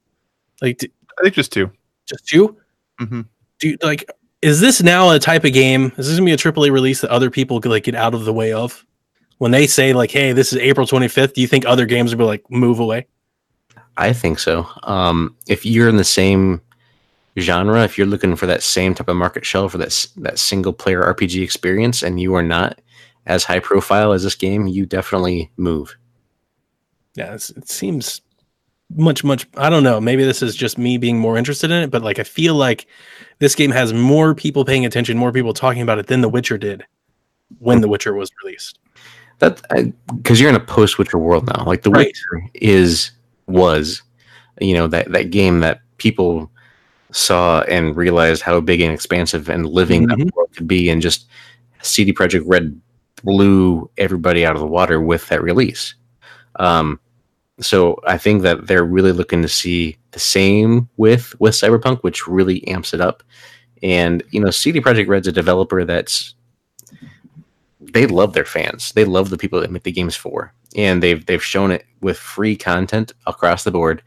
Like, do, I think just two. Just two? Mm-hmm. Do you, like, is this now a type of game, is this going to be a triple A release that other people could, like, get out of the way of? When they say, like, hey, this is April twenty-fifth, do you think other games will be like, move away? I think so. Um, if you're in the same genre, if you're looking for that same type of market shell for that that single player R P G experience, and you are not as high profile as this game, you definitely move. Yeah, it's, it seems much, much. I don't know. Maybe this is just me being more interested in it, but like I feel like this game has more people paying attention, more people talking about it than The Witcher did when The Witcher was released. That because you're in a post-Witcher world now. Like The right. Witcher is. was you know, that, that game that people saw and realized how big and expansive and living mm-hmm. that world could be, and just C D Projekt Red blew everybody out of the water with that release. Um, so I think that they're really looking to see the same with, with Cyberpunk, which really amps it up. And, you know, C D Projekt Red's a developer that's, they love their fans. They love the people that make the games for. And they've they've shown it with free content across the board,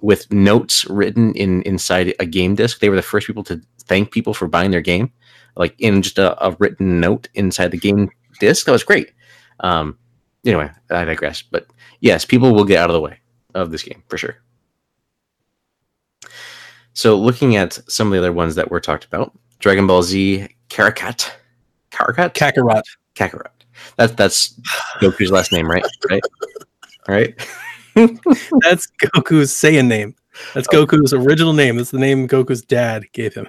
with notes written in inside a game disc. They were the first people to thank people for buying their game, like in just a, a written note inside the game disc. That was great. Um, anyway, I digress. But yes, people will get out of the way of this game for sure. So looking at some of the other ones that were talked about, Dragon Ball Z Kakarot. Kakarot? Kakarot. Kakarot. That's that's Goku's last name, right? Right? Right? That's Goku's Saiyan name. That's oh. Goku's original name. That's the name Goku's dad gave him.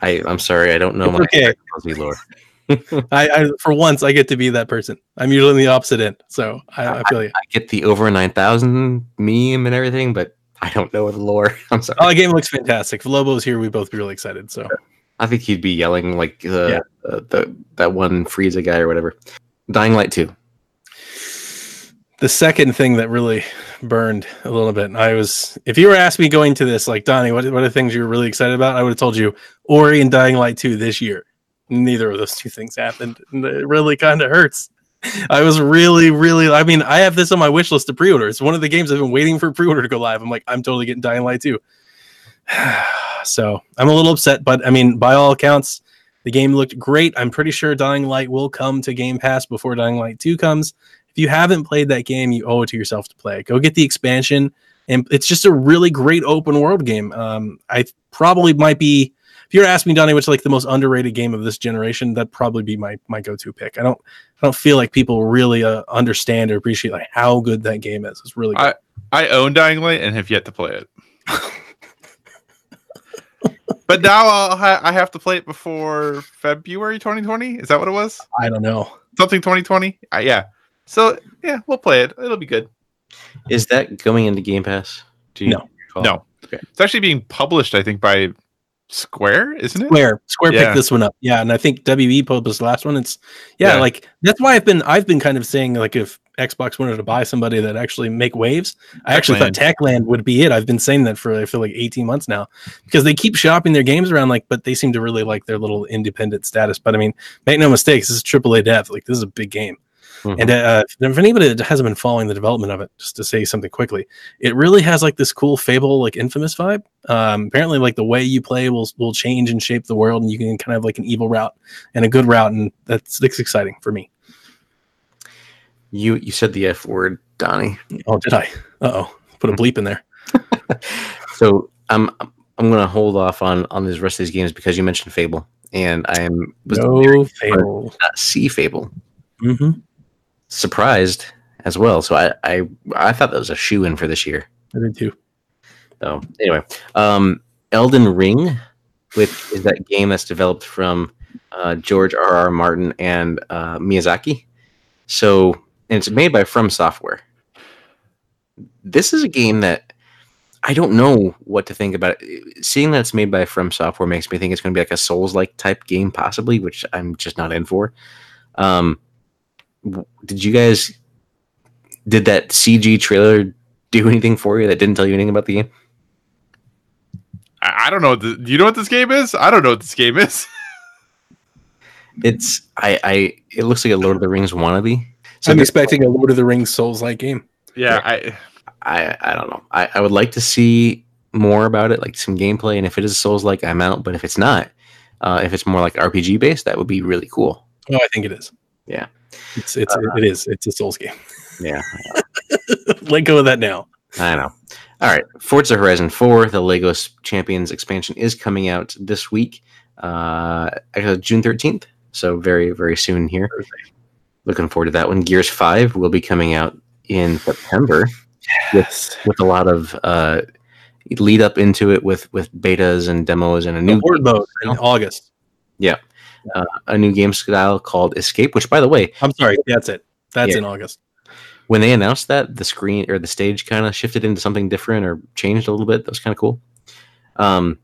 I, I'm sorry, I don't know it's my okay. lore. I, I for once I get to be that person. I'm usually on the opposite end, so I, I feel I, you. I get the over nine thousand meme and everything, but I don't know the lore. I'm sorry. Oh, the game looks fantastic. If Lobo's here, we'd both be really excited. So I think he'd be yelling like uh, yeah. uh, the that one Frieza guy or whatever. Dying Light two. The second thing that really burned a little bit. I was, if you were asking me going to this, like, Donnie, what, what are the things you were really excited about? I would have told you Ori and Dying Light two this year. Neither of those two things happened. And it really kind of hurts. I was really, really, I mean, I have this on my wish list to pre-order. It's one of the games I've been waiting for pre-order to go live. I'm like, I'm totally getting Dying Light two. So I'm a little upset, but I mean, by all accounts, the game looked great. I'm pretty sure Dying Light will come to Game Pass before Dying Light two comes. If you haven't played that game, you owe it to yourself to play it. Go get the expansion, and it's just a really great open world game. Um, I probably might be, if you're asking me, Donnie, what's like the most underrated game of this generation, that'd probably be my my go-to pick. I don't I don't feel like people really uh, understand or appreciate like how good that game is. It's really good. I, I own Dying Light and have yet to play it. But now I'll ha- I have to play it before February twenty twenty. Is that what it was? I don't know. Something twenty twenty? Uh, yeah. So, yeah, we'll play it. It'll be good. Is that going into Game Pass? Do you no. Recall? No. Okay. It's actually being published, I think, by Square, isn't it? Square. Square yeah. picked this one up. Yeah, and I think W B published the last one. It's yeah, yeah, like that's why I've been I've been kind of saying like if Xbox wanted to buy somebody that actually make waves, I Techland. actually thought Techland would be it. I've been saying that for I feel like eighteen months now, because they keep shopping their games around, like, but they seem to really like their little independent status. But I mean, make no mistakes, this is triple A depth. Like, this is a big game. Mm-hmm. And uh, if anybody that hasn't been following the development of it, just to say something quickly, it really has like this cool Fable, like Infamous vibe. Um, apparently, like the way you play will will change and shape the world, and you can kind of like an evil route and a good route, and that's it's exciting for me. You you said the F word, Donnie. Oh, did I? Uh oh, put a bleep in there. So I'm I'm gonna hold off on on the rest of these games because you mentioned Fable, and I am was no Fable, not see Fable. Mm-hmm. Surprised as well, so I, I I thought that was a shoe-in for this year. I did too. So anyway, um, Elden Ring, which is that game that's developed from uh, George R R. Martin and uh, Miyazaki. So and it's made by From Software. This is a game that I don't know what to think about. Seeing that it's made by From Software makes me think it's going to be like a Souls-like type game, possibly, which I'm just not in for. Um. Did you guys did that C G trailer do anything for you that didn't tell you anything about the game? I, I don't know. Do you know what this game is? I don't know what this game is. it's I, I. It looks like a Lord of the Rings wannabe. So I'm expecting a Lord of the Rings Souls-like game. Yeah, yeah. I, I, I don't know. I, I would like to see more about it, like some gameplay. And if it is Souls-like, I'm out. But if it's not, uh, if it's more like R P G based, that would be really cool. Oh, I think it is. Yeah. It's it's uh, it is it's a Souls game. Yeah, let go of that now. I know. All right, Forza Horizon four, the LEGO Champions expansion, is coming out this week, uh, June thirteenth. So very very soon here. Perfect. Looking forward to that one. Gears five will be coming out in September. Yes, with, with a lot of uh, lead up into it with with betas and demos and a new board mode in August. Yeah. Uh, a new game style called Escape, which, by the way, I'm sorry, that's it. That's yeah. in August. when they announced that, the screen or the stage kind of shifted into something different or changed a little bit. That was kind of cool. Um,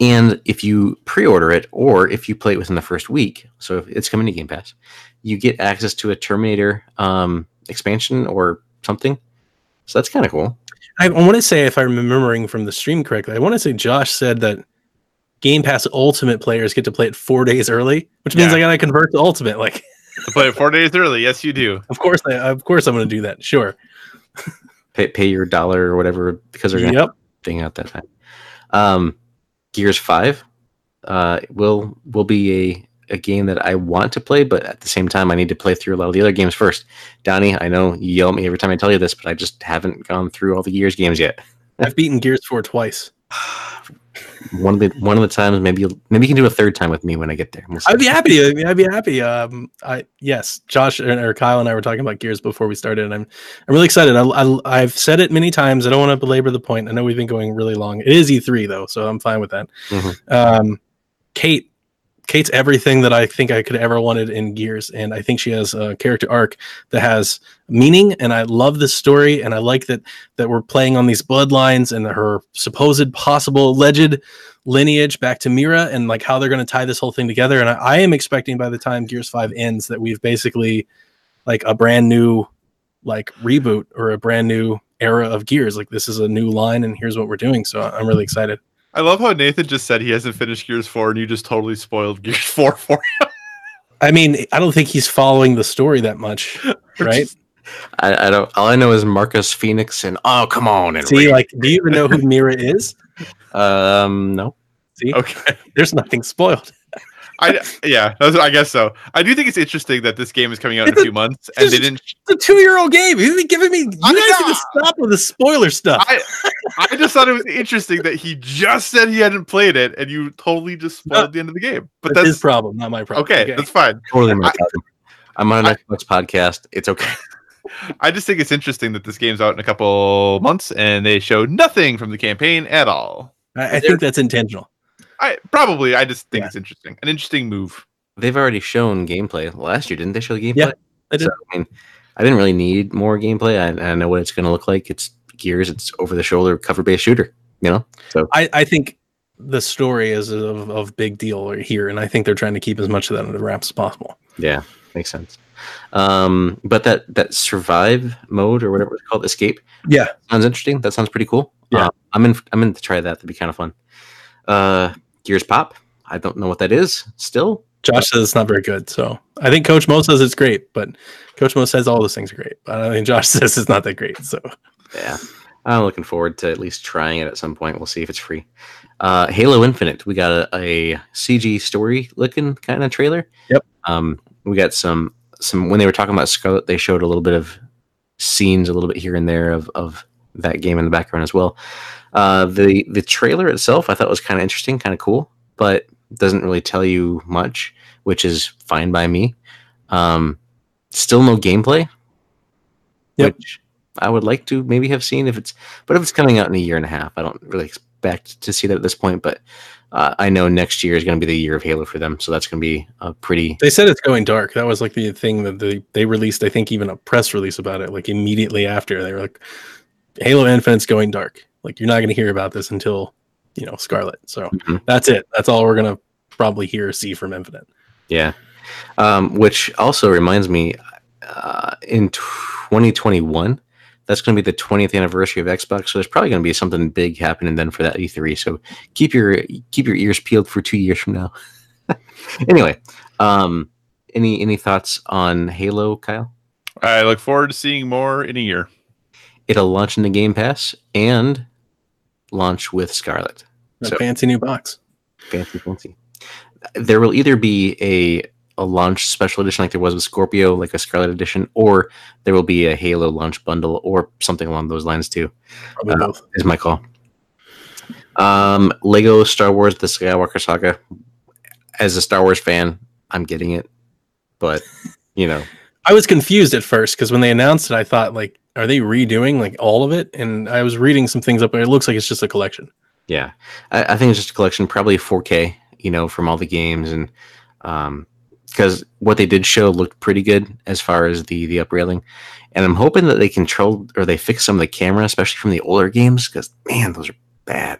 and if you pre-order it, or if you play it within the first week, so if it's coming to Game Pass, you get access to a Terminator um, expansion or something. So that's kind of cool. I, I want to say, if I'm remembering from the stream correctly, I want to say Josh said that Game Pass Ultimate players get to play it four days early, which means yeah. I got to convert to Ultimate. Like, to play it four days early. Yes, you do. Of course, I, of course, I'm going to do that. Sure. Pay, pay your dollar or whatever, because they're going to yep. thing out that time. Um, Gears five uh, will will be a, a game that I want to play, but at the same time, I need to play through a lot of the other games first. Donnie, I know you yell at me every time I tell you this, but I just haven't gone through all the Gears games yet. I've beaten Gears four twice. One of the one of the times, maybe you'll, maybe you can do a third time with me when I get there. We'll I'd be happy. I'd be, I'd be happy. Um, I yes, Josh and or Kyle and I were talking about Gears before we started, and I'm I'm really excited. I, I I've said it many times. I don't want to belabor the point. I know we've been going really long. It is E three though, so I'm fine with that. Mm-hmm. Um, Kate, Kate's everything that I think I could ever wanted in Gears, and I think she has a character arc that has meaning. And I love this story, and I like that that we're playing on these bloodlines and her supposed possible alleged lineage back to Mira, and like how they're going to tie this whole thing together. And I, I am expecting by the time Gears five ends that we've basically like a brand new like reboot or a brand new era of Gears. Like this is a new line, and here's what we're doing. So I'm really excited. I love how Nathan just said he hasn't finished Gears four, and you just totally spoiled Gears four for him. I mean, I don't think he's following the story that much, right? Just, I, I don't. All I know is Marcus Phoenix, and oh, come on! And see, Ray. Like, do you even know who Mira is? Um, no. See, okay. There's nothing spoiled. I yeah, I guess so. I do think it's interesting that this game is coming out it's in a few months, and just, they didn't. It's a two-year-old game. You're giving me. You I guys need to stop with the spoiler stuff. I, I just thought it was interesting that he just said he hadn't played it, and you totally just spoiled no, the end of the game. But that's his problem, not my problem. Okay, okay. That's fine. Totally my problem. I'm on an Xbox podcast. It's okay. I just think it's interesting that this game's out in a couple months, and they show nothing from the campaign at all. I, I think that's intentional. I probably. I just think yeah. it's interesting. An interesting move. They've already shown gameplay last year, didn't they? Show the gameplay. Yeah, I did. So, I mean, I didn't really need more gameplay. I, I know what it's going to look like. It's Gears. It's over-the-shoulder cover-based shooter. You know. So I, I think the story is of, of big deal here, and I think they're trying to keep as much of that under wraps as possible. Yeah, makes sense. Um, but that that survive mode or whatever it's called, escape. Yeah, sounds interesting. That sounds pretty cool. Yeah, uh, I'm in. I'm in to try that. That'd be kind of fun. Uh. Gears Pop. I don't know what that is still. Josh says it's not very good. So I think Coach Mo says it's great, but Coach Mo says all those things are great. But I think Josh says it's not that great. So yeah, I'm looking forward to at least trying it at some point. We'll see if it's free. Uh, Halo Infinite. We got a, a C G story looking kind of trailer. Yep. Um, we got some, some, when they were talking about Scarlet, they showed a little bit of scenes, a little bit here and there of, of that game in the background as well. Uh, the the trailer itself I thought was kind of interesting, kind of cool, but doesn't really tell you much, which is fine by me. Um, still no gameplay, yep. which I would like to maybe have seen if it's, but if it's coming out in a year and a half, I don't really expect to see that at this point. But uh, I know next year is going to be the year of Halo for them, so that's going to be a pretty. They said it's going dark. That was like the thing that they they released. I think even a press release about it, like immediately after they were like, Halo Infinite's going dark. Like, you're not going to hear about this until, you know, Scarlet. So mm-hmm. that's it. That's all we're going to probably hear or see from Infinite. Yeah. Um, which also reminds me, uh, in twenty twenty-one, that's going to be the twentieth anniversary of Xbox. So there's probably going to be something big happening then for that E three. So keep your keep your ears peeled for two years from now. Anyway, um, any any thoughts on Halo, Kyle? I look forward to seeing more in a year. It'll launch in the Game Pass and launch with Scarlet. A so, fancy new box. Fancy, fancy. There will either be a, a launch special edition like there was with Scorpio, like a Scarlet edition, or there will be a Halo launch bundle or something along those lines too. Probably uh, both. Is my call. Um, Lego Star Wars The Skywalker Saga. As a Star Wars fan, I'm getting it. But, you know. I was confused at first because when they announced it, I thought like, are they redoing like all of it? And I was reading some things up, but it looks like it's just a collection. Yeah, I, I think it's just a collection, probably four K, you know, from all the games, and um, because what they did show looked pretty good as far as the the up railing, And I'm hoping that they control or they fix some of the camera, especially from the older games, because man, those are bad.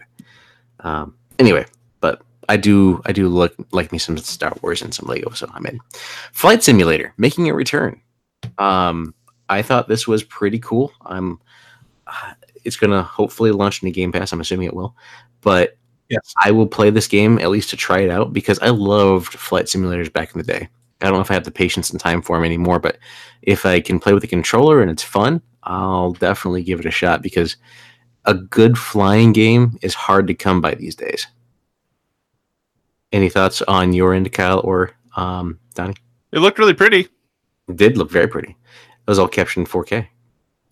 Um, anyway, but I do I do look like me some Star Wars and some Lego, so I'm in. Flight Simulator making a return. Um, I thought this was pretty cool. I'm. Uh, it's gonna hopefully launch into Game Pass. I'm assuming it will, but yes, I will play this game at least to try it out because I loved flight simulators back in the day. I don't know if I have the patience and time for them anymore, but if I can play with a controller and it's fun, I'll definitely give it a shot because a good flying game is hard to come by these days. Any thoughts on your end, Kyle or um, Donnie? It looked really pretty. It did look very pretty. It was all captioned four K.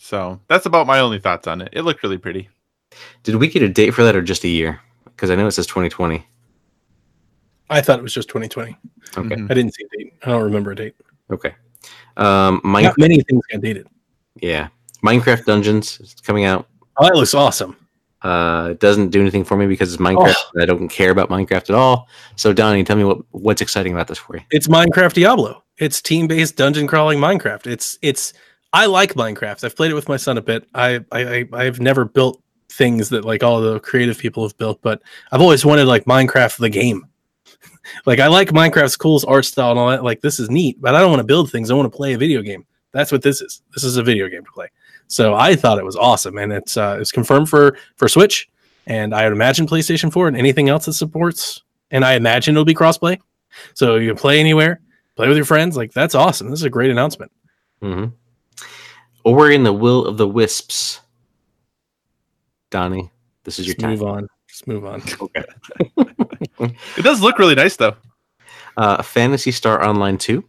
So that's about my only thoughts on it. It looked really pretty. Did we get a date for that or just a year? Because I know it says twenty twenty. I thought it was just twenty twenty. Okay. I didn't see a date. I don't remember a date. Okay. Um, Minecraft, Not many things got dated. Yeah. Minecraft Dungeons is coming out. Oh, that looks awesome. Uh, it doesn't do anything for me because it's Minecraft. Oh. I don't care about Minecraft at all. So, Donnie, tell me what, what's exciting about this for you. It's Minecraft Diablo. It's team-based dungeon crawling Minecraft. It's it's. I like Minecraft. I've played it with my son a bit. I I I've never built things that like all the creative people have built, but I've always wanted like Minecraft the game. Like, I like Minecraft's cool art style and all that. Like, this is neat, but I don't want to build things. I want to play a video game. That's what this is. This is a video game to play. So I thought it was awesome, and it's uh, it's confirmed for for Switch, and I would imagine PlayStation four and anything else that supports. And I imagine it'll be crossplay, so you can play anywhere, play with your friends. Like, that's awesome. This is a great announcement. Mm-hmm. Or we're in the Will of the Wisps, Donnie. This is your Just time. Move on. Just move on. Okay. It does look really nice, though. Uh, Phantasy Star Online two.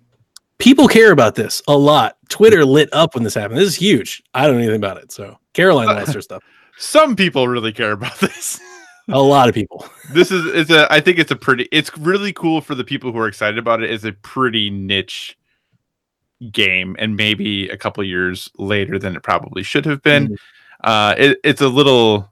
People care about this a lot. Twitter lit up when this happened. This is huge. I don't know anything about it. So Caroline likes her stuff. Some people really care about this. A lot of people. This is it's a. I think it's a pretty. It's really cool for the people who are excited about it. It's a pretty niche game, and maybe a couple years later than it probably should have been. Mm-hmm. Uh, it, it's a little.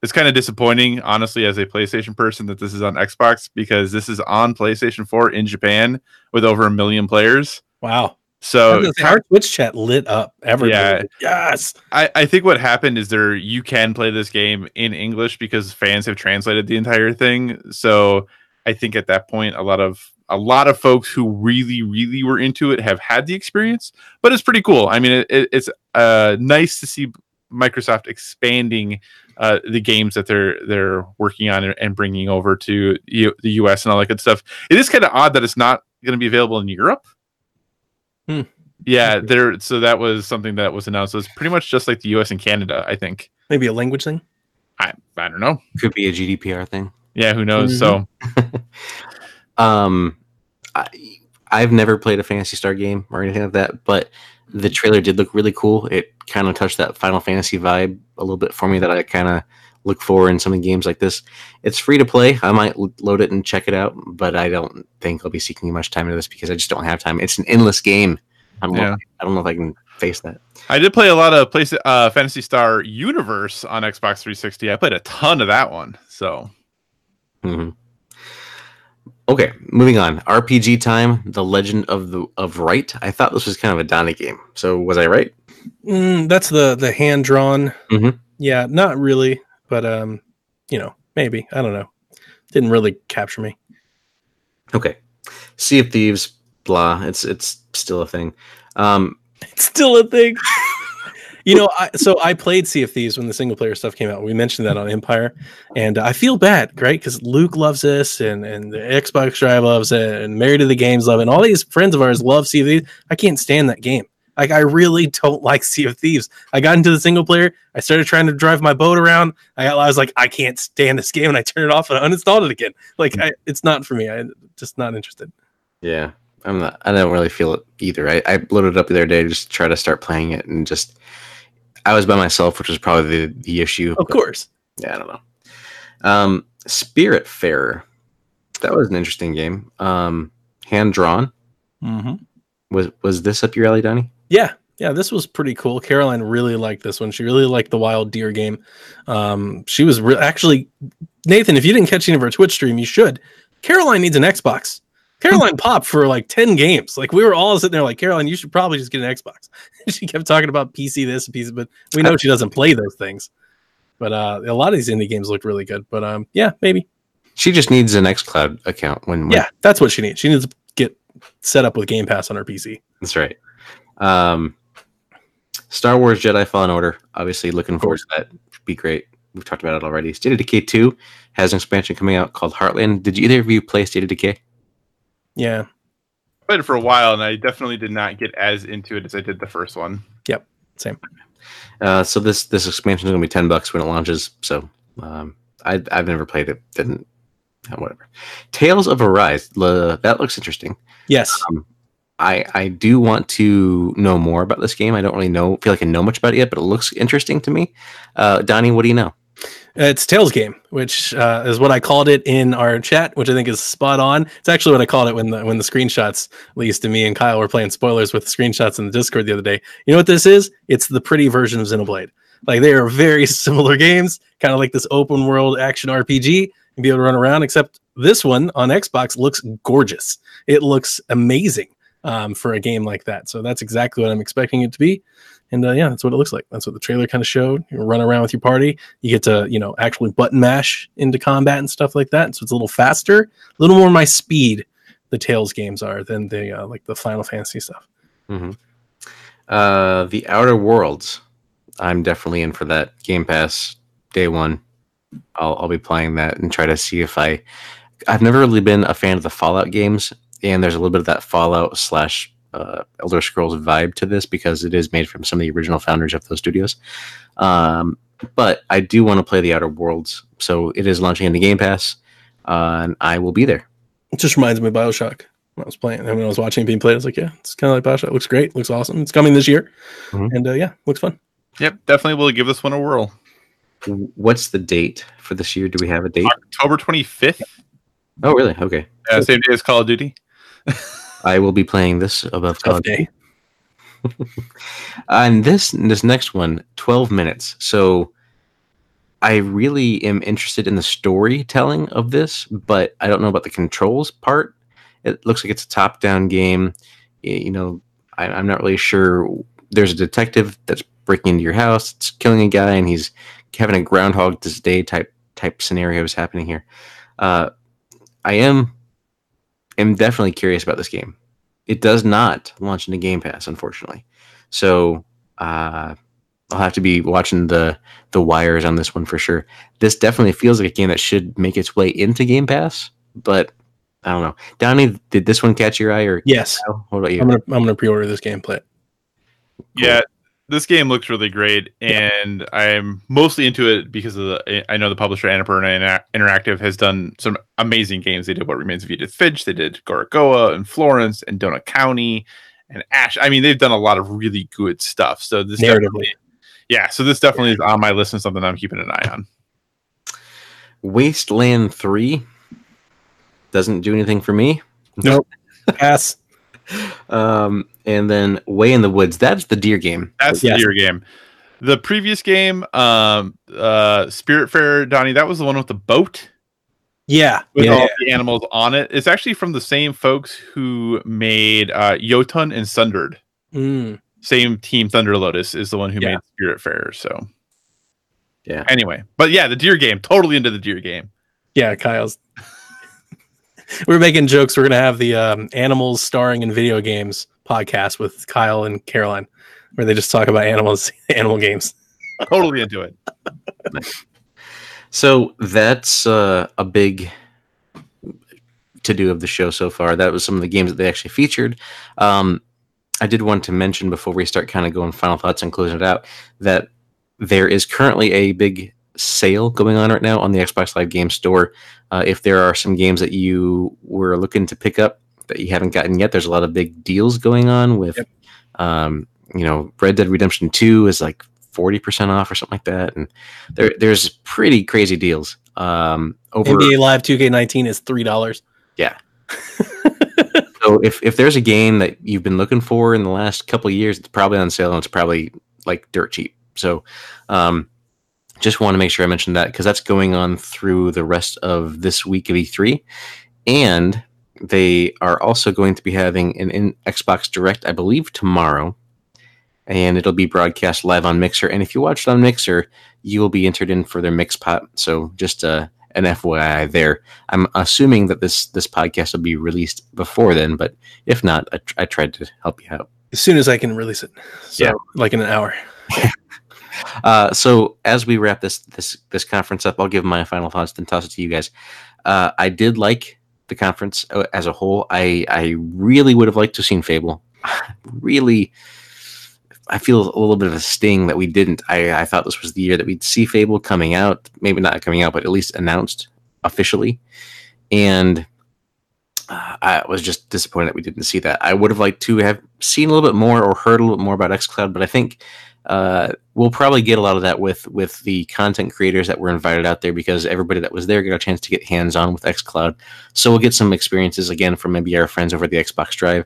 It's kind of disappointing, honestly, as a PlayStation person that this is on Xbox, because this is on PlayStation four in Japan with over a million players. Wow. So say, our Twitch chat lit up. Everybody. Yeah. Yes. I, I think what happened is there you can play this game in English because fans have translated the entire thing. So I think at that point, a lot of a lot of folks who really, really were into it have had the experience, but it's pretty cool. I mean, it, it, it's uh, nice to see Microsoft expanding uh, the games that they're they're working on and bringing over to U- the U S and all that good stuff. It is kind of odd that it's not going to be available in Europe. Hmm. Yeah, there. So that was something that was announced. So it's pretty much just like the U S and Canada, I think. Maybe a language thing. I I don't know. Could be a G D P R thing. Yeah, who knows? Mm-hmm. So, um, I I've never played a Phantasy Star game or anything like that, but the trailer did look really cool. It kind of touched that Final Fantasy vibe a little bit for me that I kind of look for in some of the games like this. It's free to play. I might load it and check it out, but I don't think I'll be seeking much time into this because I just don't have time. It's an endless game. I'm yeah. like, I don't know if I can face that. I did play a lot of place, uh, Phantasy Star Universe on Xbox three sixty. I played a ton of that one. So, mm-hmm. Okay, moving on. R P G time, The Legend of the of Right. I thought this was kind of a Donnie game. So was I right? Mm, that's the, the hand-drawn. Mm-hmm. Yeah, not really. But, um, you know, maybe. I don't know. Didn't really capture me. Okay. Sea of Thieves, blah. It's it's still a thing. Um, it's still a thing. You know, I, so I played Sea of Thieves when the single-player stuff came out. We mentioned that on Empire, and uh, I feel bad, right? Because Luke loves this, and, and the Xbox Drive loves it, and Married to the Games love it, and all these friends of ours love Sea of Thieves. I can't stand that game. Like, I really don't like Sea of Thieves. I got into the single-player. I started trying to drive my boat around. I, got, I was like, I can't stand this game, and I turned it off, and I uninstalled it again. Like, I, it's not for me. I'm just not interested. Yeah. I'm not, I don't really feel it either. I, I loaded it up the other day just to try to start playing it, and just I was by myself, which was probably the, the issue. Of course. Yeah, I don't know. Um, Spiritfarer. That was an interesting game. Um, hand drawn. Mm-hmm. Was was this up your alley, Donnie? Yeah. Yeah, this was pretty cool. Caroline really liked this one. She really liked the wild deer game. Um, she was re- actually Nathan, if you didn't catch any of our Twitch stream, you should. Caroline needs an Xbox. Caroline popped for like ten games. Like we were all sitting there like, Caroline, you should probably just get an Xbox. She kept talking about P C this and P C, but we know she doesn't play those things. But uh, a lot of these indie games look really good. But um, yeah, maybe. She just needs an xCloud account. When, when Yeah, that's what she needs. She needs to get set up with Game Pass on her P C. That's right. Um, Star Wars Jedi Fallen Order. Obviously looking forward to that. Should be great. We've talked about it already. State of Decay two has an expansion coming out called Heartland. Did either of you play State of Decay? Yeah. I played it for a while, and I definitely did not get as into it as I did the first one. Yep, same. Uh, so this this expansion is going to be ten bucks when it launches, so um, I, I've never played it. Didn't. Whatever. Tales of Arise. Le, that looks interesting. Yes. Um, I, I do want to know more about this game. I don't really know, feel like I know much about it yet, but it looks interesting to me. Uh, Donnie, what do you know? It's Tales game, which uh, is what I called it in our chat, which I think is spot on. It's actually what I called it when the when the screenshots, at least to me and Kyle, were playing spoilers with the screenshots in the Discord the other day. You know what this is? It's the pretty version of Xenoblade. Like they are very similar games, kind of like this open world action R P G, and be able to run around. Except this one on Xbox looks gorgeous. It looks amazing um, for a game like that. So that's exactly what I'm expecting it to be. And uh, yeah, that's what it looks like. That's what the trailer kind of showed. You run around with your party. You get to, you know, actually button mash into combat and stuff like that. And so it's a little faster, a little more my speed. The Tales games are than the uh, like the Final Fantasy stuff. Mm-hmm. Uh, the Outer Worlds. I'm definitely in for that Game Pass day one. I'll I'll be playing that and try to see if I. I've never really been a fan of the Fallout games, and there's a little bit of that Fallout slash. Uh, Elder Scrolls vibe to this because it is made from some of the original founders of those studios. Um, but I do want to play The Outer Worlds, so it is launching in the Game Pass, uh, and I will be there. It just reminds me of Bioshock when I was playing, and when I was watching it being played, I was like, yeah, it's kind of like Bioshock. It looks great, looks awesome. It's coming this year, mm-hmm. and uh, yeah, looks fun. Yep, definitely will give this one a whirl. What's the date for this year? Do we have a date? October twenty-fifth. Oh, really? Okay. Yeah, same day as Call of Duty. I will be playing this above Call of Duty. And this this next one, twelve minutes. So I really am interested in the storytelling of this, but I don't know about the controls part. It looks like it's a top-down game. You know, I, I'm not really sure. There's a detective that's breaking into your house, it's killing a guy, and he's having a Groundhog Day type type scenarios happening here. Uh, I am. I'm definitely curious about this game. It does not launch into Game Pass, unfortunately. So uh, I'll have to be watching the the wires on this one for sure. This definitely feels like a game that should make its way into Game Pass, but I don't know. Donnie, did this one catch your eye? Or yes. What about you? I'm gonna, I'm gonna pre-order this game. Play it. Yeah, this game looks really great, and yeah. I'm mostly into it because of the. I know the publisher Annapurna Interactive has done some amazing games. They did What Remains of Edith Finch, they did Gorogoa and Florence and Donut County and Ash. I mean, they've done a lot of really good stuff. So this narratively, yeah. So this definitely is on my list and something I'm keeping an eye on. Wasteland three doesn't do anything for me. Nope. Pass. Um, and then Way in the Woods. That's the deer game. That's yes. the deer game. The previous game, um, uh, Spiritfarer, Donnie, that was the one with the boat. Yeah. With yeah. all the animals on it. It's actually from the same folks who made uh, Jotun and Sundered. Mm. Same team, Thunder Lotus is the one who yeah. made Spiritfarer. So, yeah. Anyway, but yeah, the deer game. Totally into the deer game. Yeah, Kyle's. We're making jokes. We're going to have the um, animals starring in video games podcast with Kyle and Caroline, where they just talk about animals, animal games. Totally into it. Nice. So that's uh, a big to-do of the show so far. That was some of the games that they actually featured. Um, I did want to mention before we start kind of going final thoughts and closing it out that there is currently a big sale going on right now on the Xbox Live Game Store. Uh, if there are some games that you were looking to pick up that you haven't gotten yet, there's a lot of big deals going on with, yep. um, you know, Red Dead Redemption two is like forty percent off or something like that. And there, there's pretty crazy deals. Um, over N B A Live two K nineteen is three dollars. Yeah. So if, if there's a game that you've been looking for in the last couple of years, it's probably on sale and it's probably like dirt cheap. So, um, just want to make sure I mention that because that's going on through the rest of this week of E three. And They are also going to be having an in Xbox Direct, I believe, tomorrow. And it'll be broadcast live on Mixer. And if you watch it on Mixer, you will be entered in for their mix pot. So just uh, an F Y I there. I'm assuming that this this podcast will be released before then. But if not, I, tr- I tried to help you out. As soon as I can release it. So, yeah. Like in an hour. uh, so as we wrap this, this, this conference up, I'll give my final thoughts and toss it to you guys. Uh, I did like the conference as a whole. I, I really would have liked to have seen Fable. Really... I feel a little bit of a sting that we didn't. I, I thought this was the year that we'd see Fable coming out. Maybe not coming out, but at least announced officially. And uh, I was just disappointed that we didn't see that. I would have liked to have seen a little bit more or heard a little bit more about xCloud, but I think uh, we'll probably get a lot of that with, with the content creators that were invited out there, because everybody that was there got a chance to get hands-on with xCloud. So we'll get some experiences, again, from maybe our friends over at the Xbox Drive.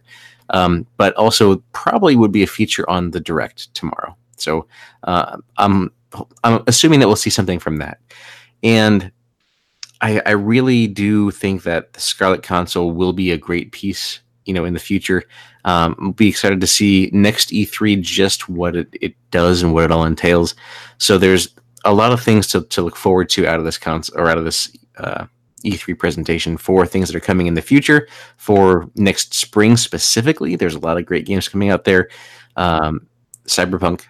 Um, but also probably would be a feature on the Direct tomorrow. So uh, I'm, I'm assuming that we'll see something from that. And I, I really do think that the Scarlet console will be a great piece, you know, in the future. Um, I'll be excited to see next E three just what it, it does and what it all entails. So there's a lot of things to, to look forward to out of this console or out of this uh E three presentation for things that are coming in the future for next spring specifically. There's a lot of great games coming out there. Um, Cyberpunk,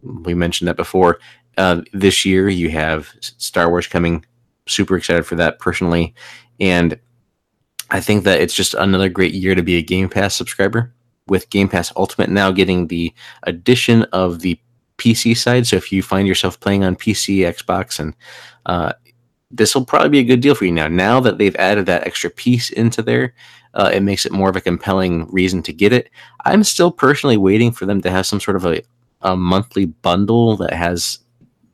we mentioned that before. Uh, this year you have Star Wars coming. Super excited for that personally. And I think that it's just another great year to be a Game Pass subscriber, with Game Pass Ultimate now getting the addition of the P C side. So if you find yourself playing on P C, Xbox, and uh, this will probably be a good deal for you now. Now that they've added that extra piece into there, uh, it makes it more of a compelling reason to get it. I'm still personally waiting for them to have some sort of a, a monthly bundle that has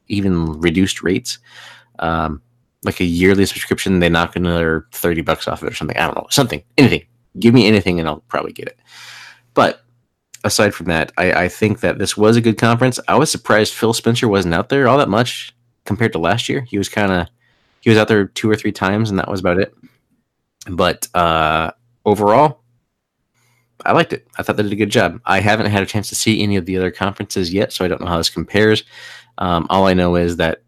even reduced rates. Um, like a yearly subscription, they knock another thirty bucks off it or something. I don't know. Something. Anything. Give me anything and I'll probably get it. But aside from that, I, I think that this was a good conference. I was surprised Phil Spencer wasn't out there all that much compared to last year. He was kind of... He was out there two or three times, and that was about it. But uh, overall, I liked it. I thought they did a good job. I haven't had a chance to see any of the other conferences yet, so I don't know how this compares. Um, all I know is that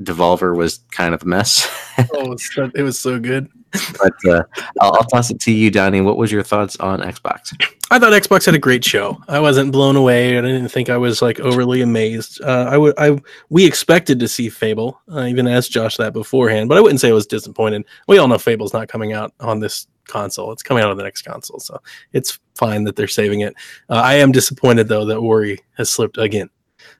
Devolver was kind of a mess. Oh, it was so good. But uh, I'll, I'll toss it to you, Donnie. What was your thoughts on Xbox? I thought Xbox had a great show. I wasn't blown away. I didn't think I was like overly amazed. Uh, I would. I we expected to see Fable. I even asked Josh that beforehand, but I wouldn't say I was disappointed. We all know Fable's not coming out on this console. It's coming out on the next console, so it's fine that they're saving it. Uh, I am disappointed though that Ori has slipped again.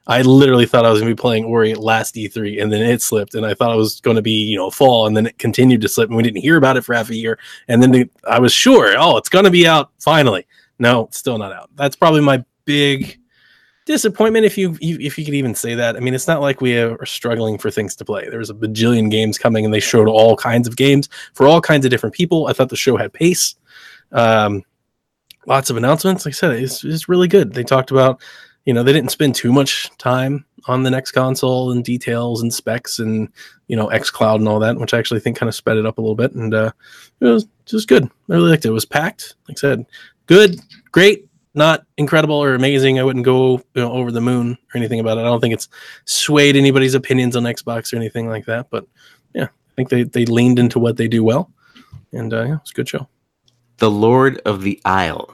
I literally thought I was going to be playing Ori at last E three, and then it slipped, and I thought it was going to be, you know, fall, and then it continued to slip, and we didn't hear about it for half a year, and then the, I was sure, oh, it's going to be out finally. No, it's still not out. That's probably my big disappointment, if you, you if you could even say that. I mean, it's not like we are struggling for things to play. There was a bajillion games coming, and they showed all kinds of games for all kinds of different people. I thought the show had pace. Um, lots of announcements. Like I said, it's, it's really good. They talked about... You know, they didn't spend too much time on the next console and details and specs and, you know, xCloud and all that, which I actually think kind of sped it up a little bit. And uh, it was just good. I really liked it. It was packed. Like I said, good, great, not incredible or amazing. I wouldn't go you know, over the moon or anything about it. I don't think it's swayed anybody's opinions on Xbox or anything like that. But, yeah, I think they, they leaned into what they do well. And, uh, yeah, it was a good show. The Lord of the Isle.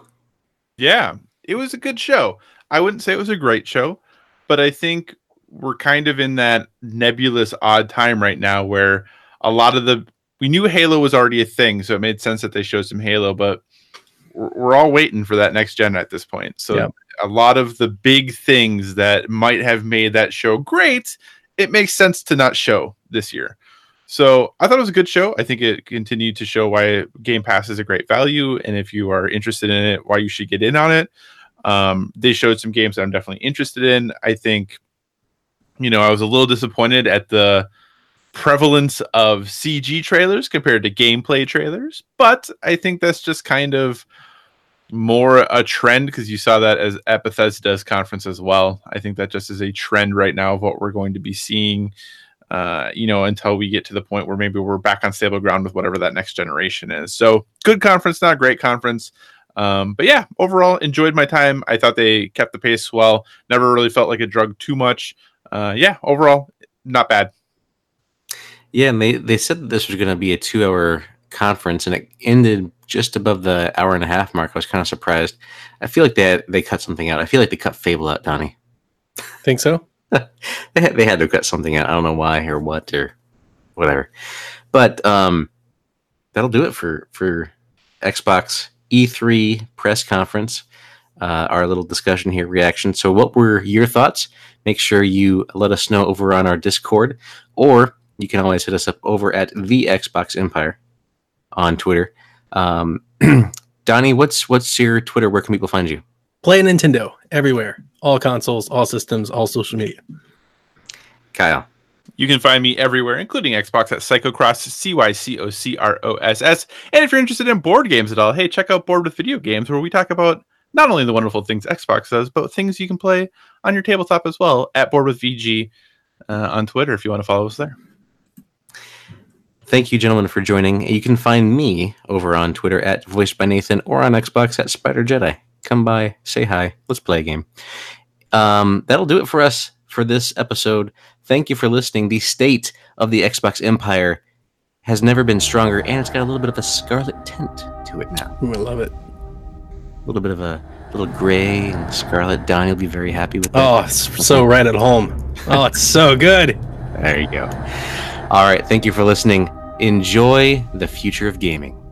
Yeah, it was a good show. I wouldn't say it was a great show, but I think we're kind of in that nebulous odd time right now where a lot of the, we knew Halo was already a thing. So it made sense that they showed some Halo, but we're, we're all waiting for that next gen at this point. So yeah. A lot of the big things that might have made that show great, it makes sense to not show this year. So I thought it was a good show. I think it continued to show why Game Pass is a great value. And if you are interested in it, why you should get in on it. Um, they showed some games that I'm definitely interested in. I think, you know, I was a little disappointed at the prevalence of C G trailers compared to gameplay trailers, but I think that's just kind of more a trend because you saw that as at Bethesda's conference as well. I think that just is a trend right now of what we're going to be seeing uh, you know, until we get to the point where maybe we're back on stable ground with whatever that next generation is. So good conference, not a great conference. Um, but yeah, overall enjoyed my time. I thought they kept the pace well, never really felt like it drug too much. Uh, yeah, overall, not bad. Yeah, and they, they said that this was going to be a two-hour conference, and it ended just above the hour and a half mark. I was kind of surprised. I feel like they had, they cut something out. I feel like they cut Fable out, Donnie. Think so? they, had, they had to cut something out. I don't know why or what or whatever. But um, that'll do it for, for Xbox E three press conference, uh, our little discussion here, reaction. So what were your thoughts? Make sure you let us know over on our Discord, or you can always hit us up over at The Xbox Empire on Twitter. Um, Donnie, what's what's your Twitter? Where can people find you? Play Nintendo everywhere. All consoles, all systems, all social media. Kyle. You can find me everywhere, including Xbox, at Psychocross, C Y C O C R O S S. And if you're interested in board games at all, hey, check out Board with Video Games, where we talk about not only the wonderful things Xbox does, but things you can play on your tabletop as well, at Board with V G uh, on Twitter if you want to follow us there. Thank you, gentlemen, for joining. You can find me over on Twitter at Voiced by Nathan, or on Xbox at Spider Jedi. Come by, say hi, let's play a game. Um, that'll do it for us for this episode. Thank you for listening. The state of the Xbox Empire has never been stronger, and it's got a little bit of a scarlet tint to it now. Ooh, I love it. A little bit of a little gray and scarlet. Donnie will be very happy with that. Oh, it's so right at home. Oh, it's so good. There you go. All right, thank you for listening. Enjoy the future of gaming.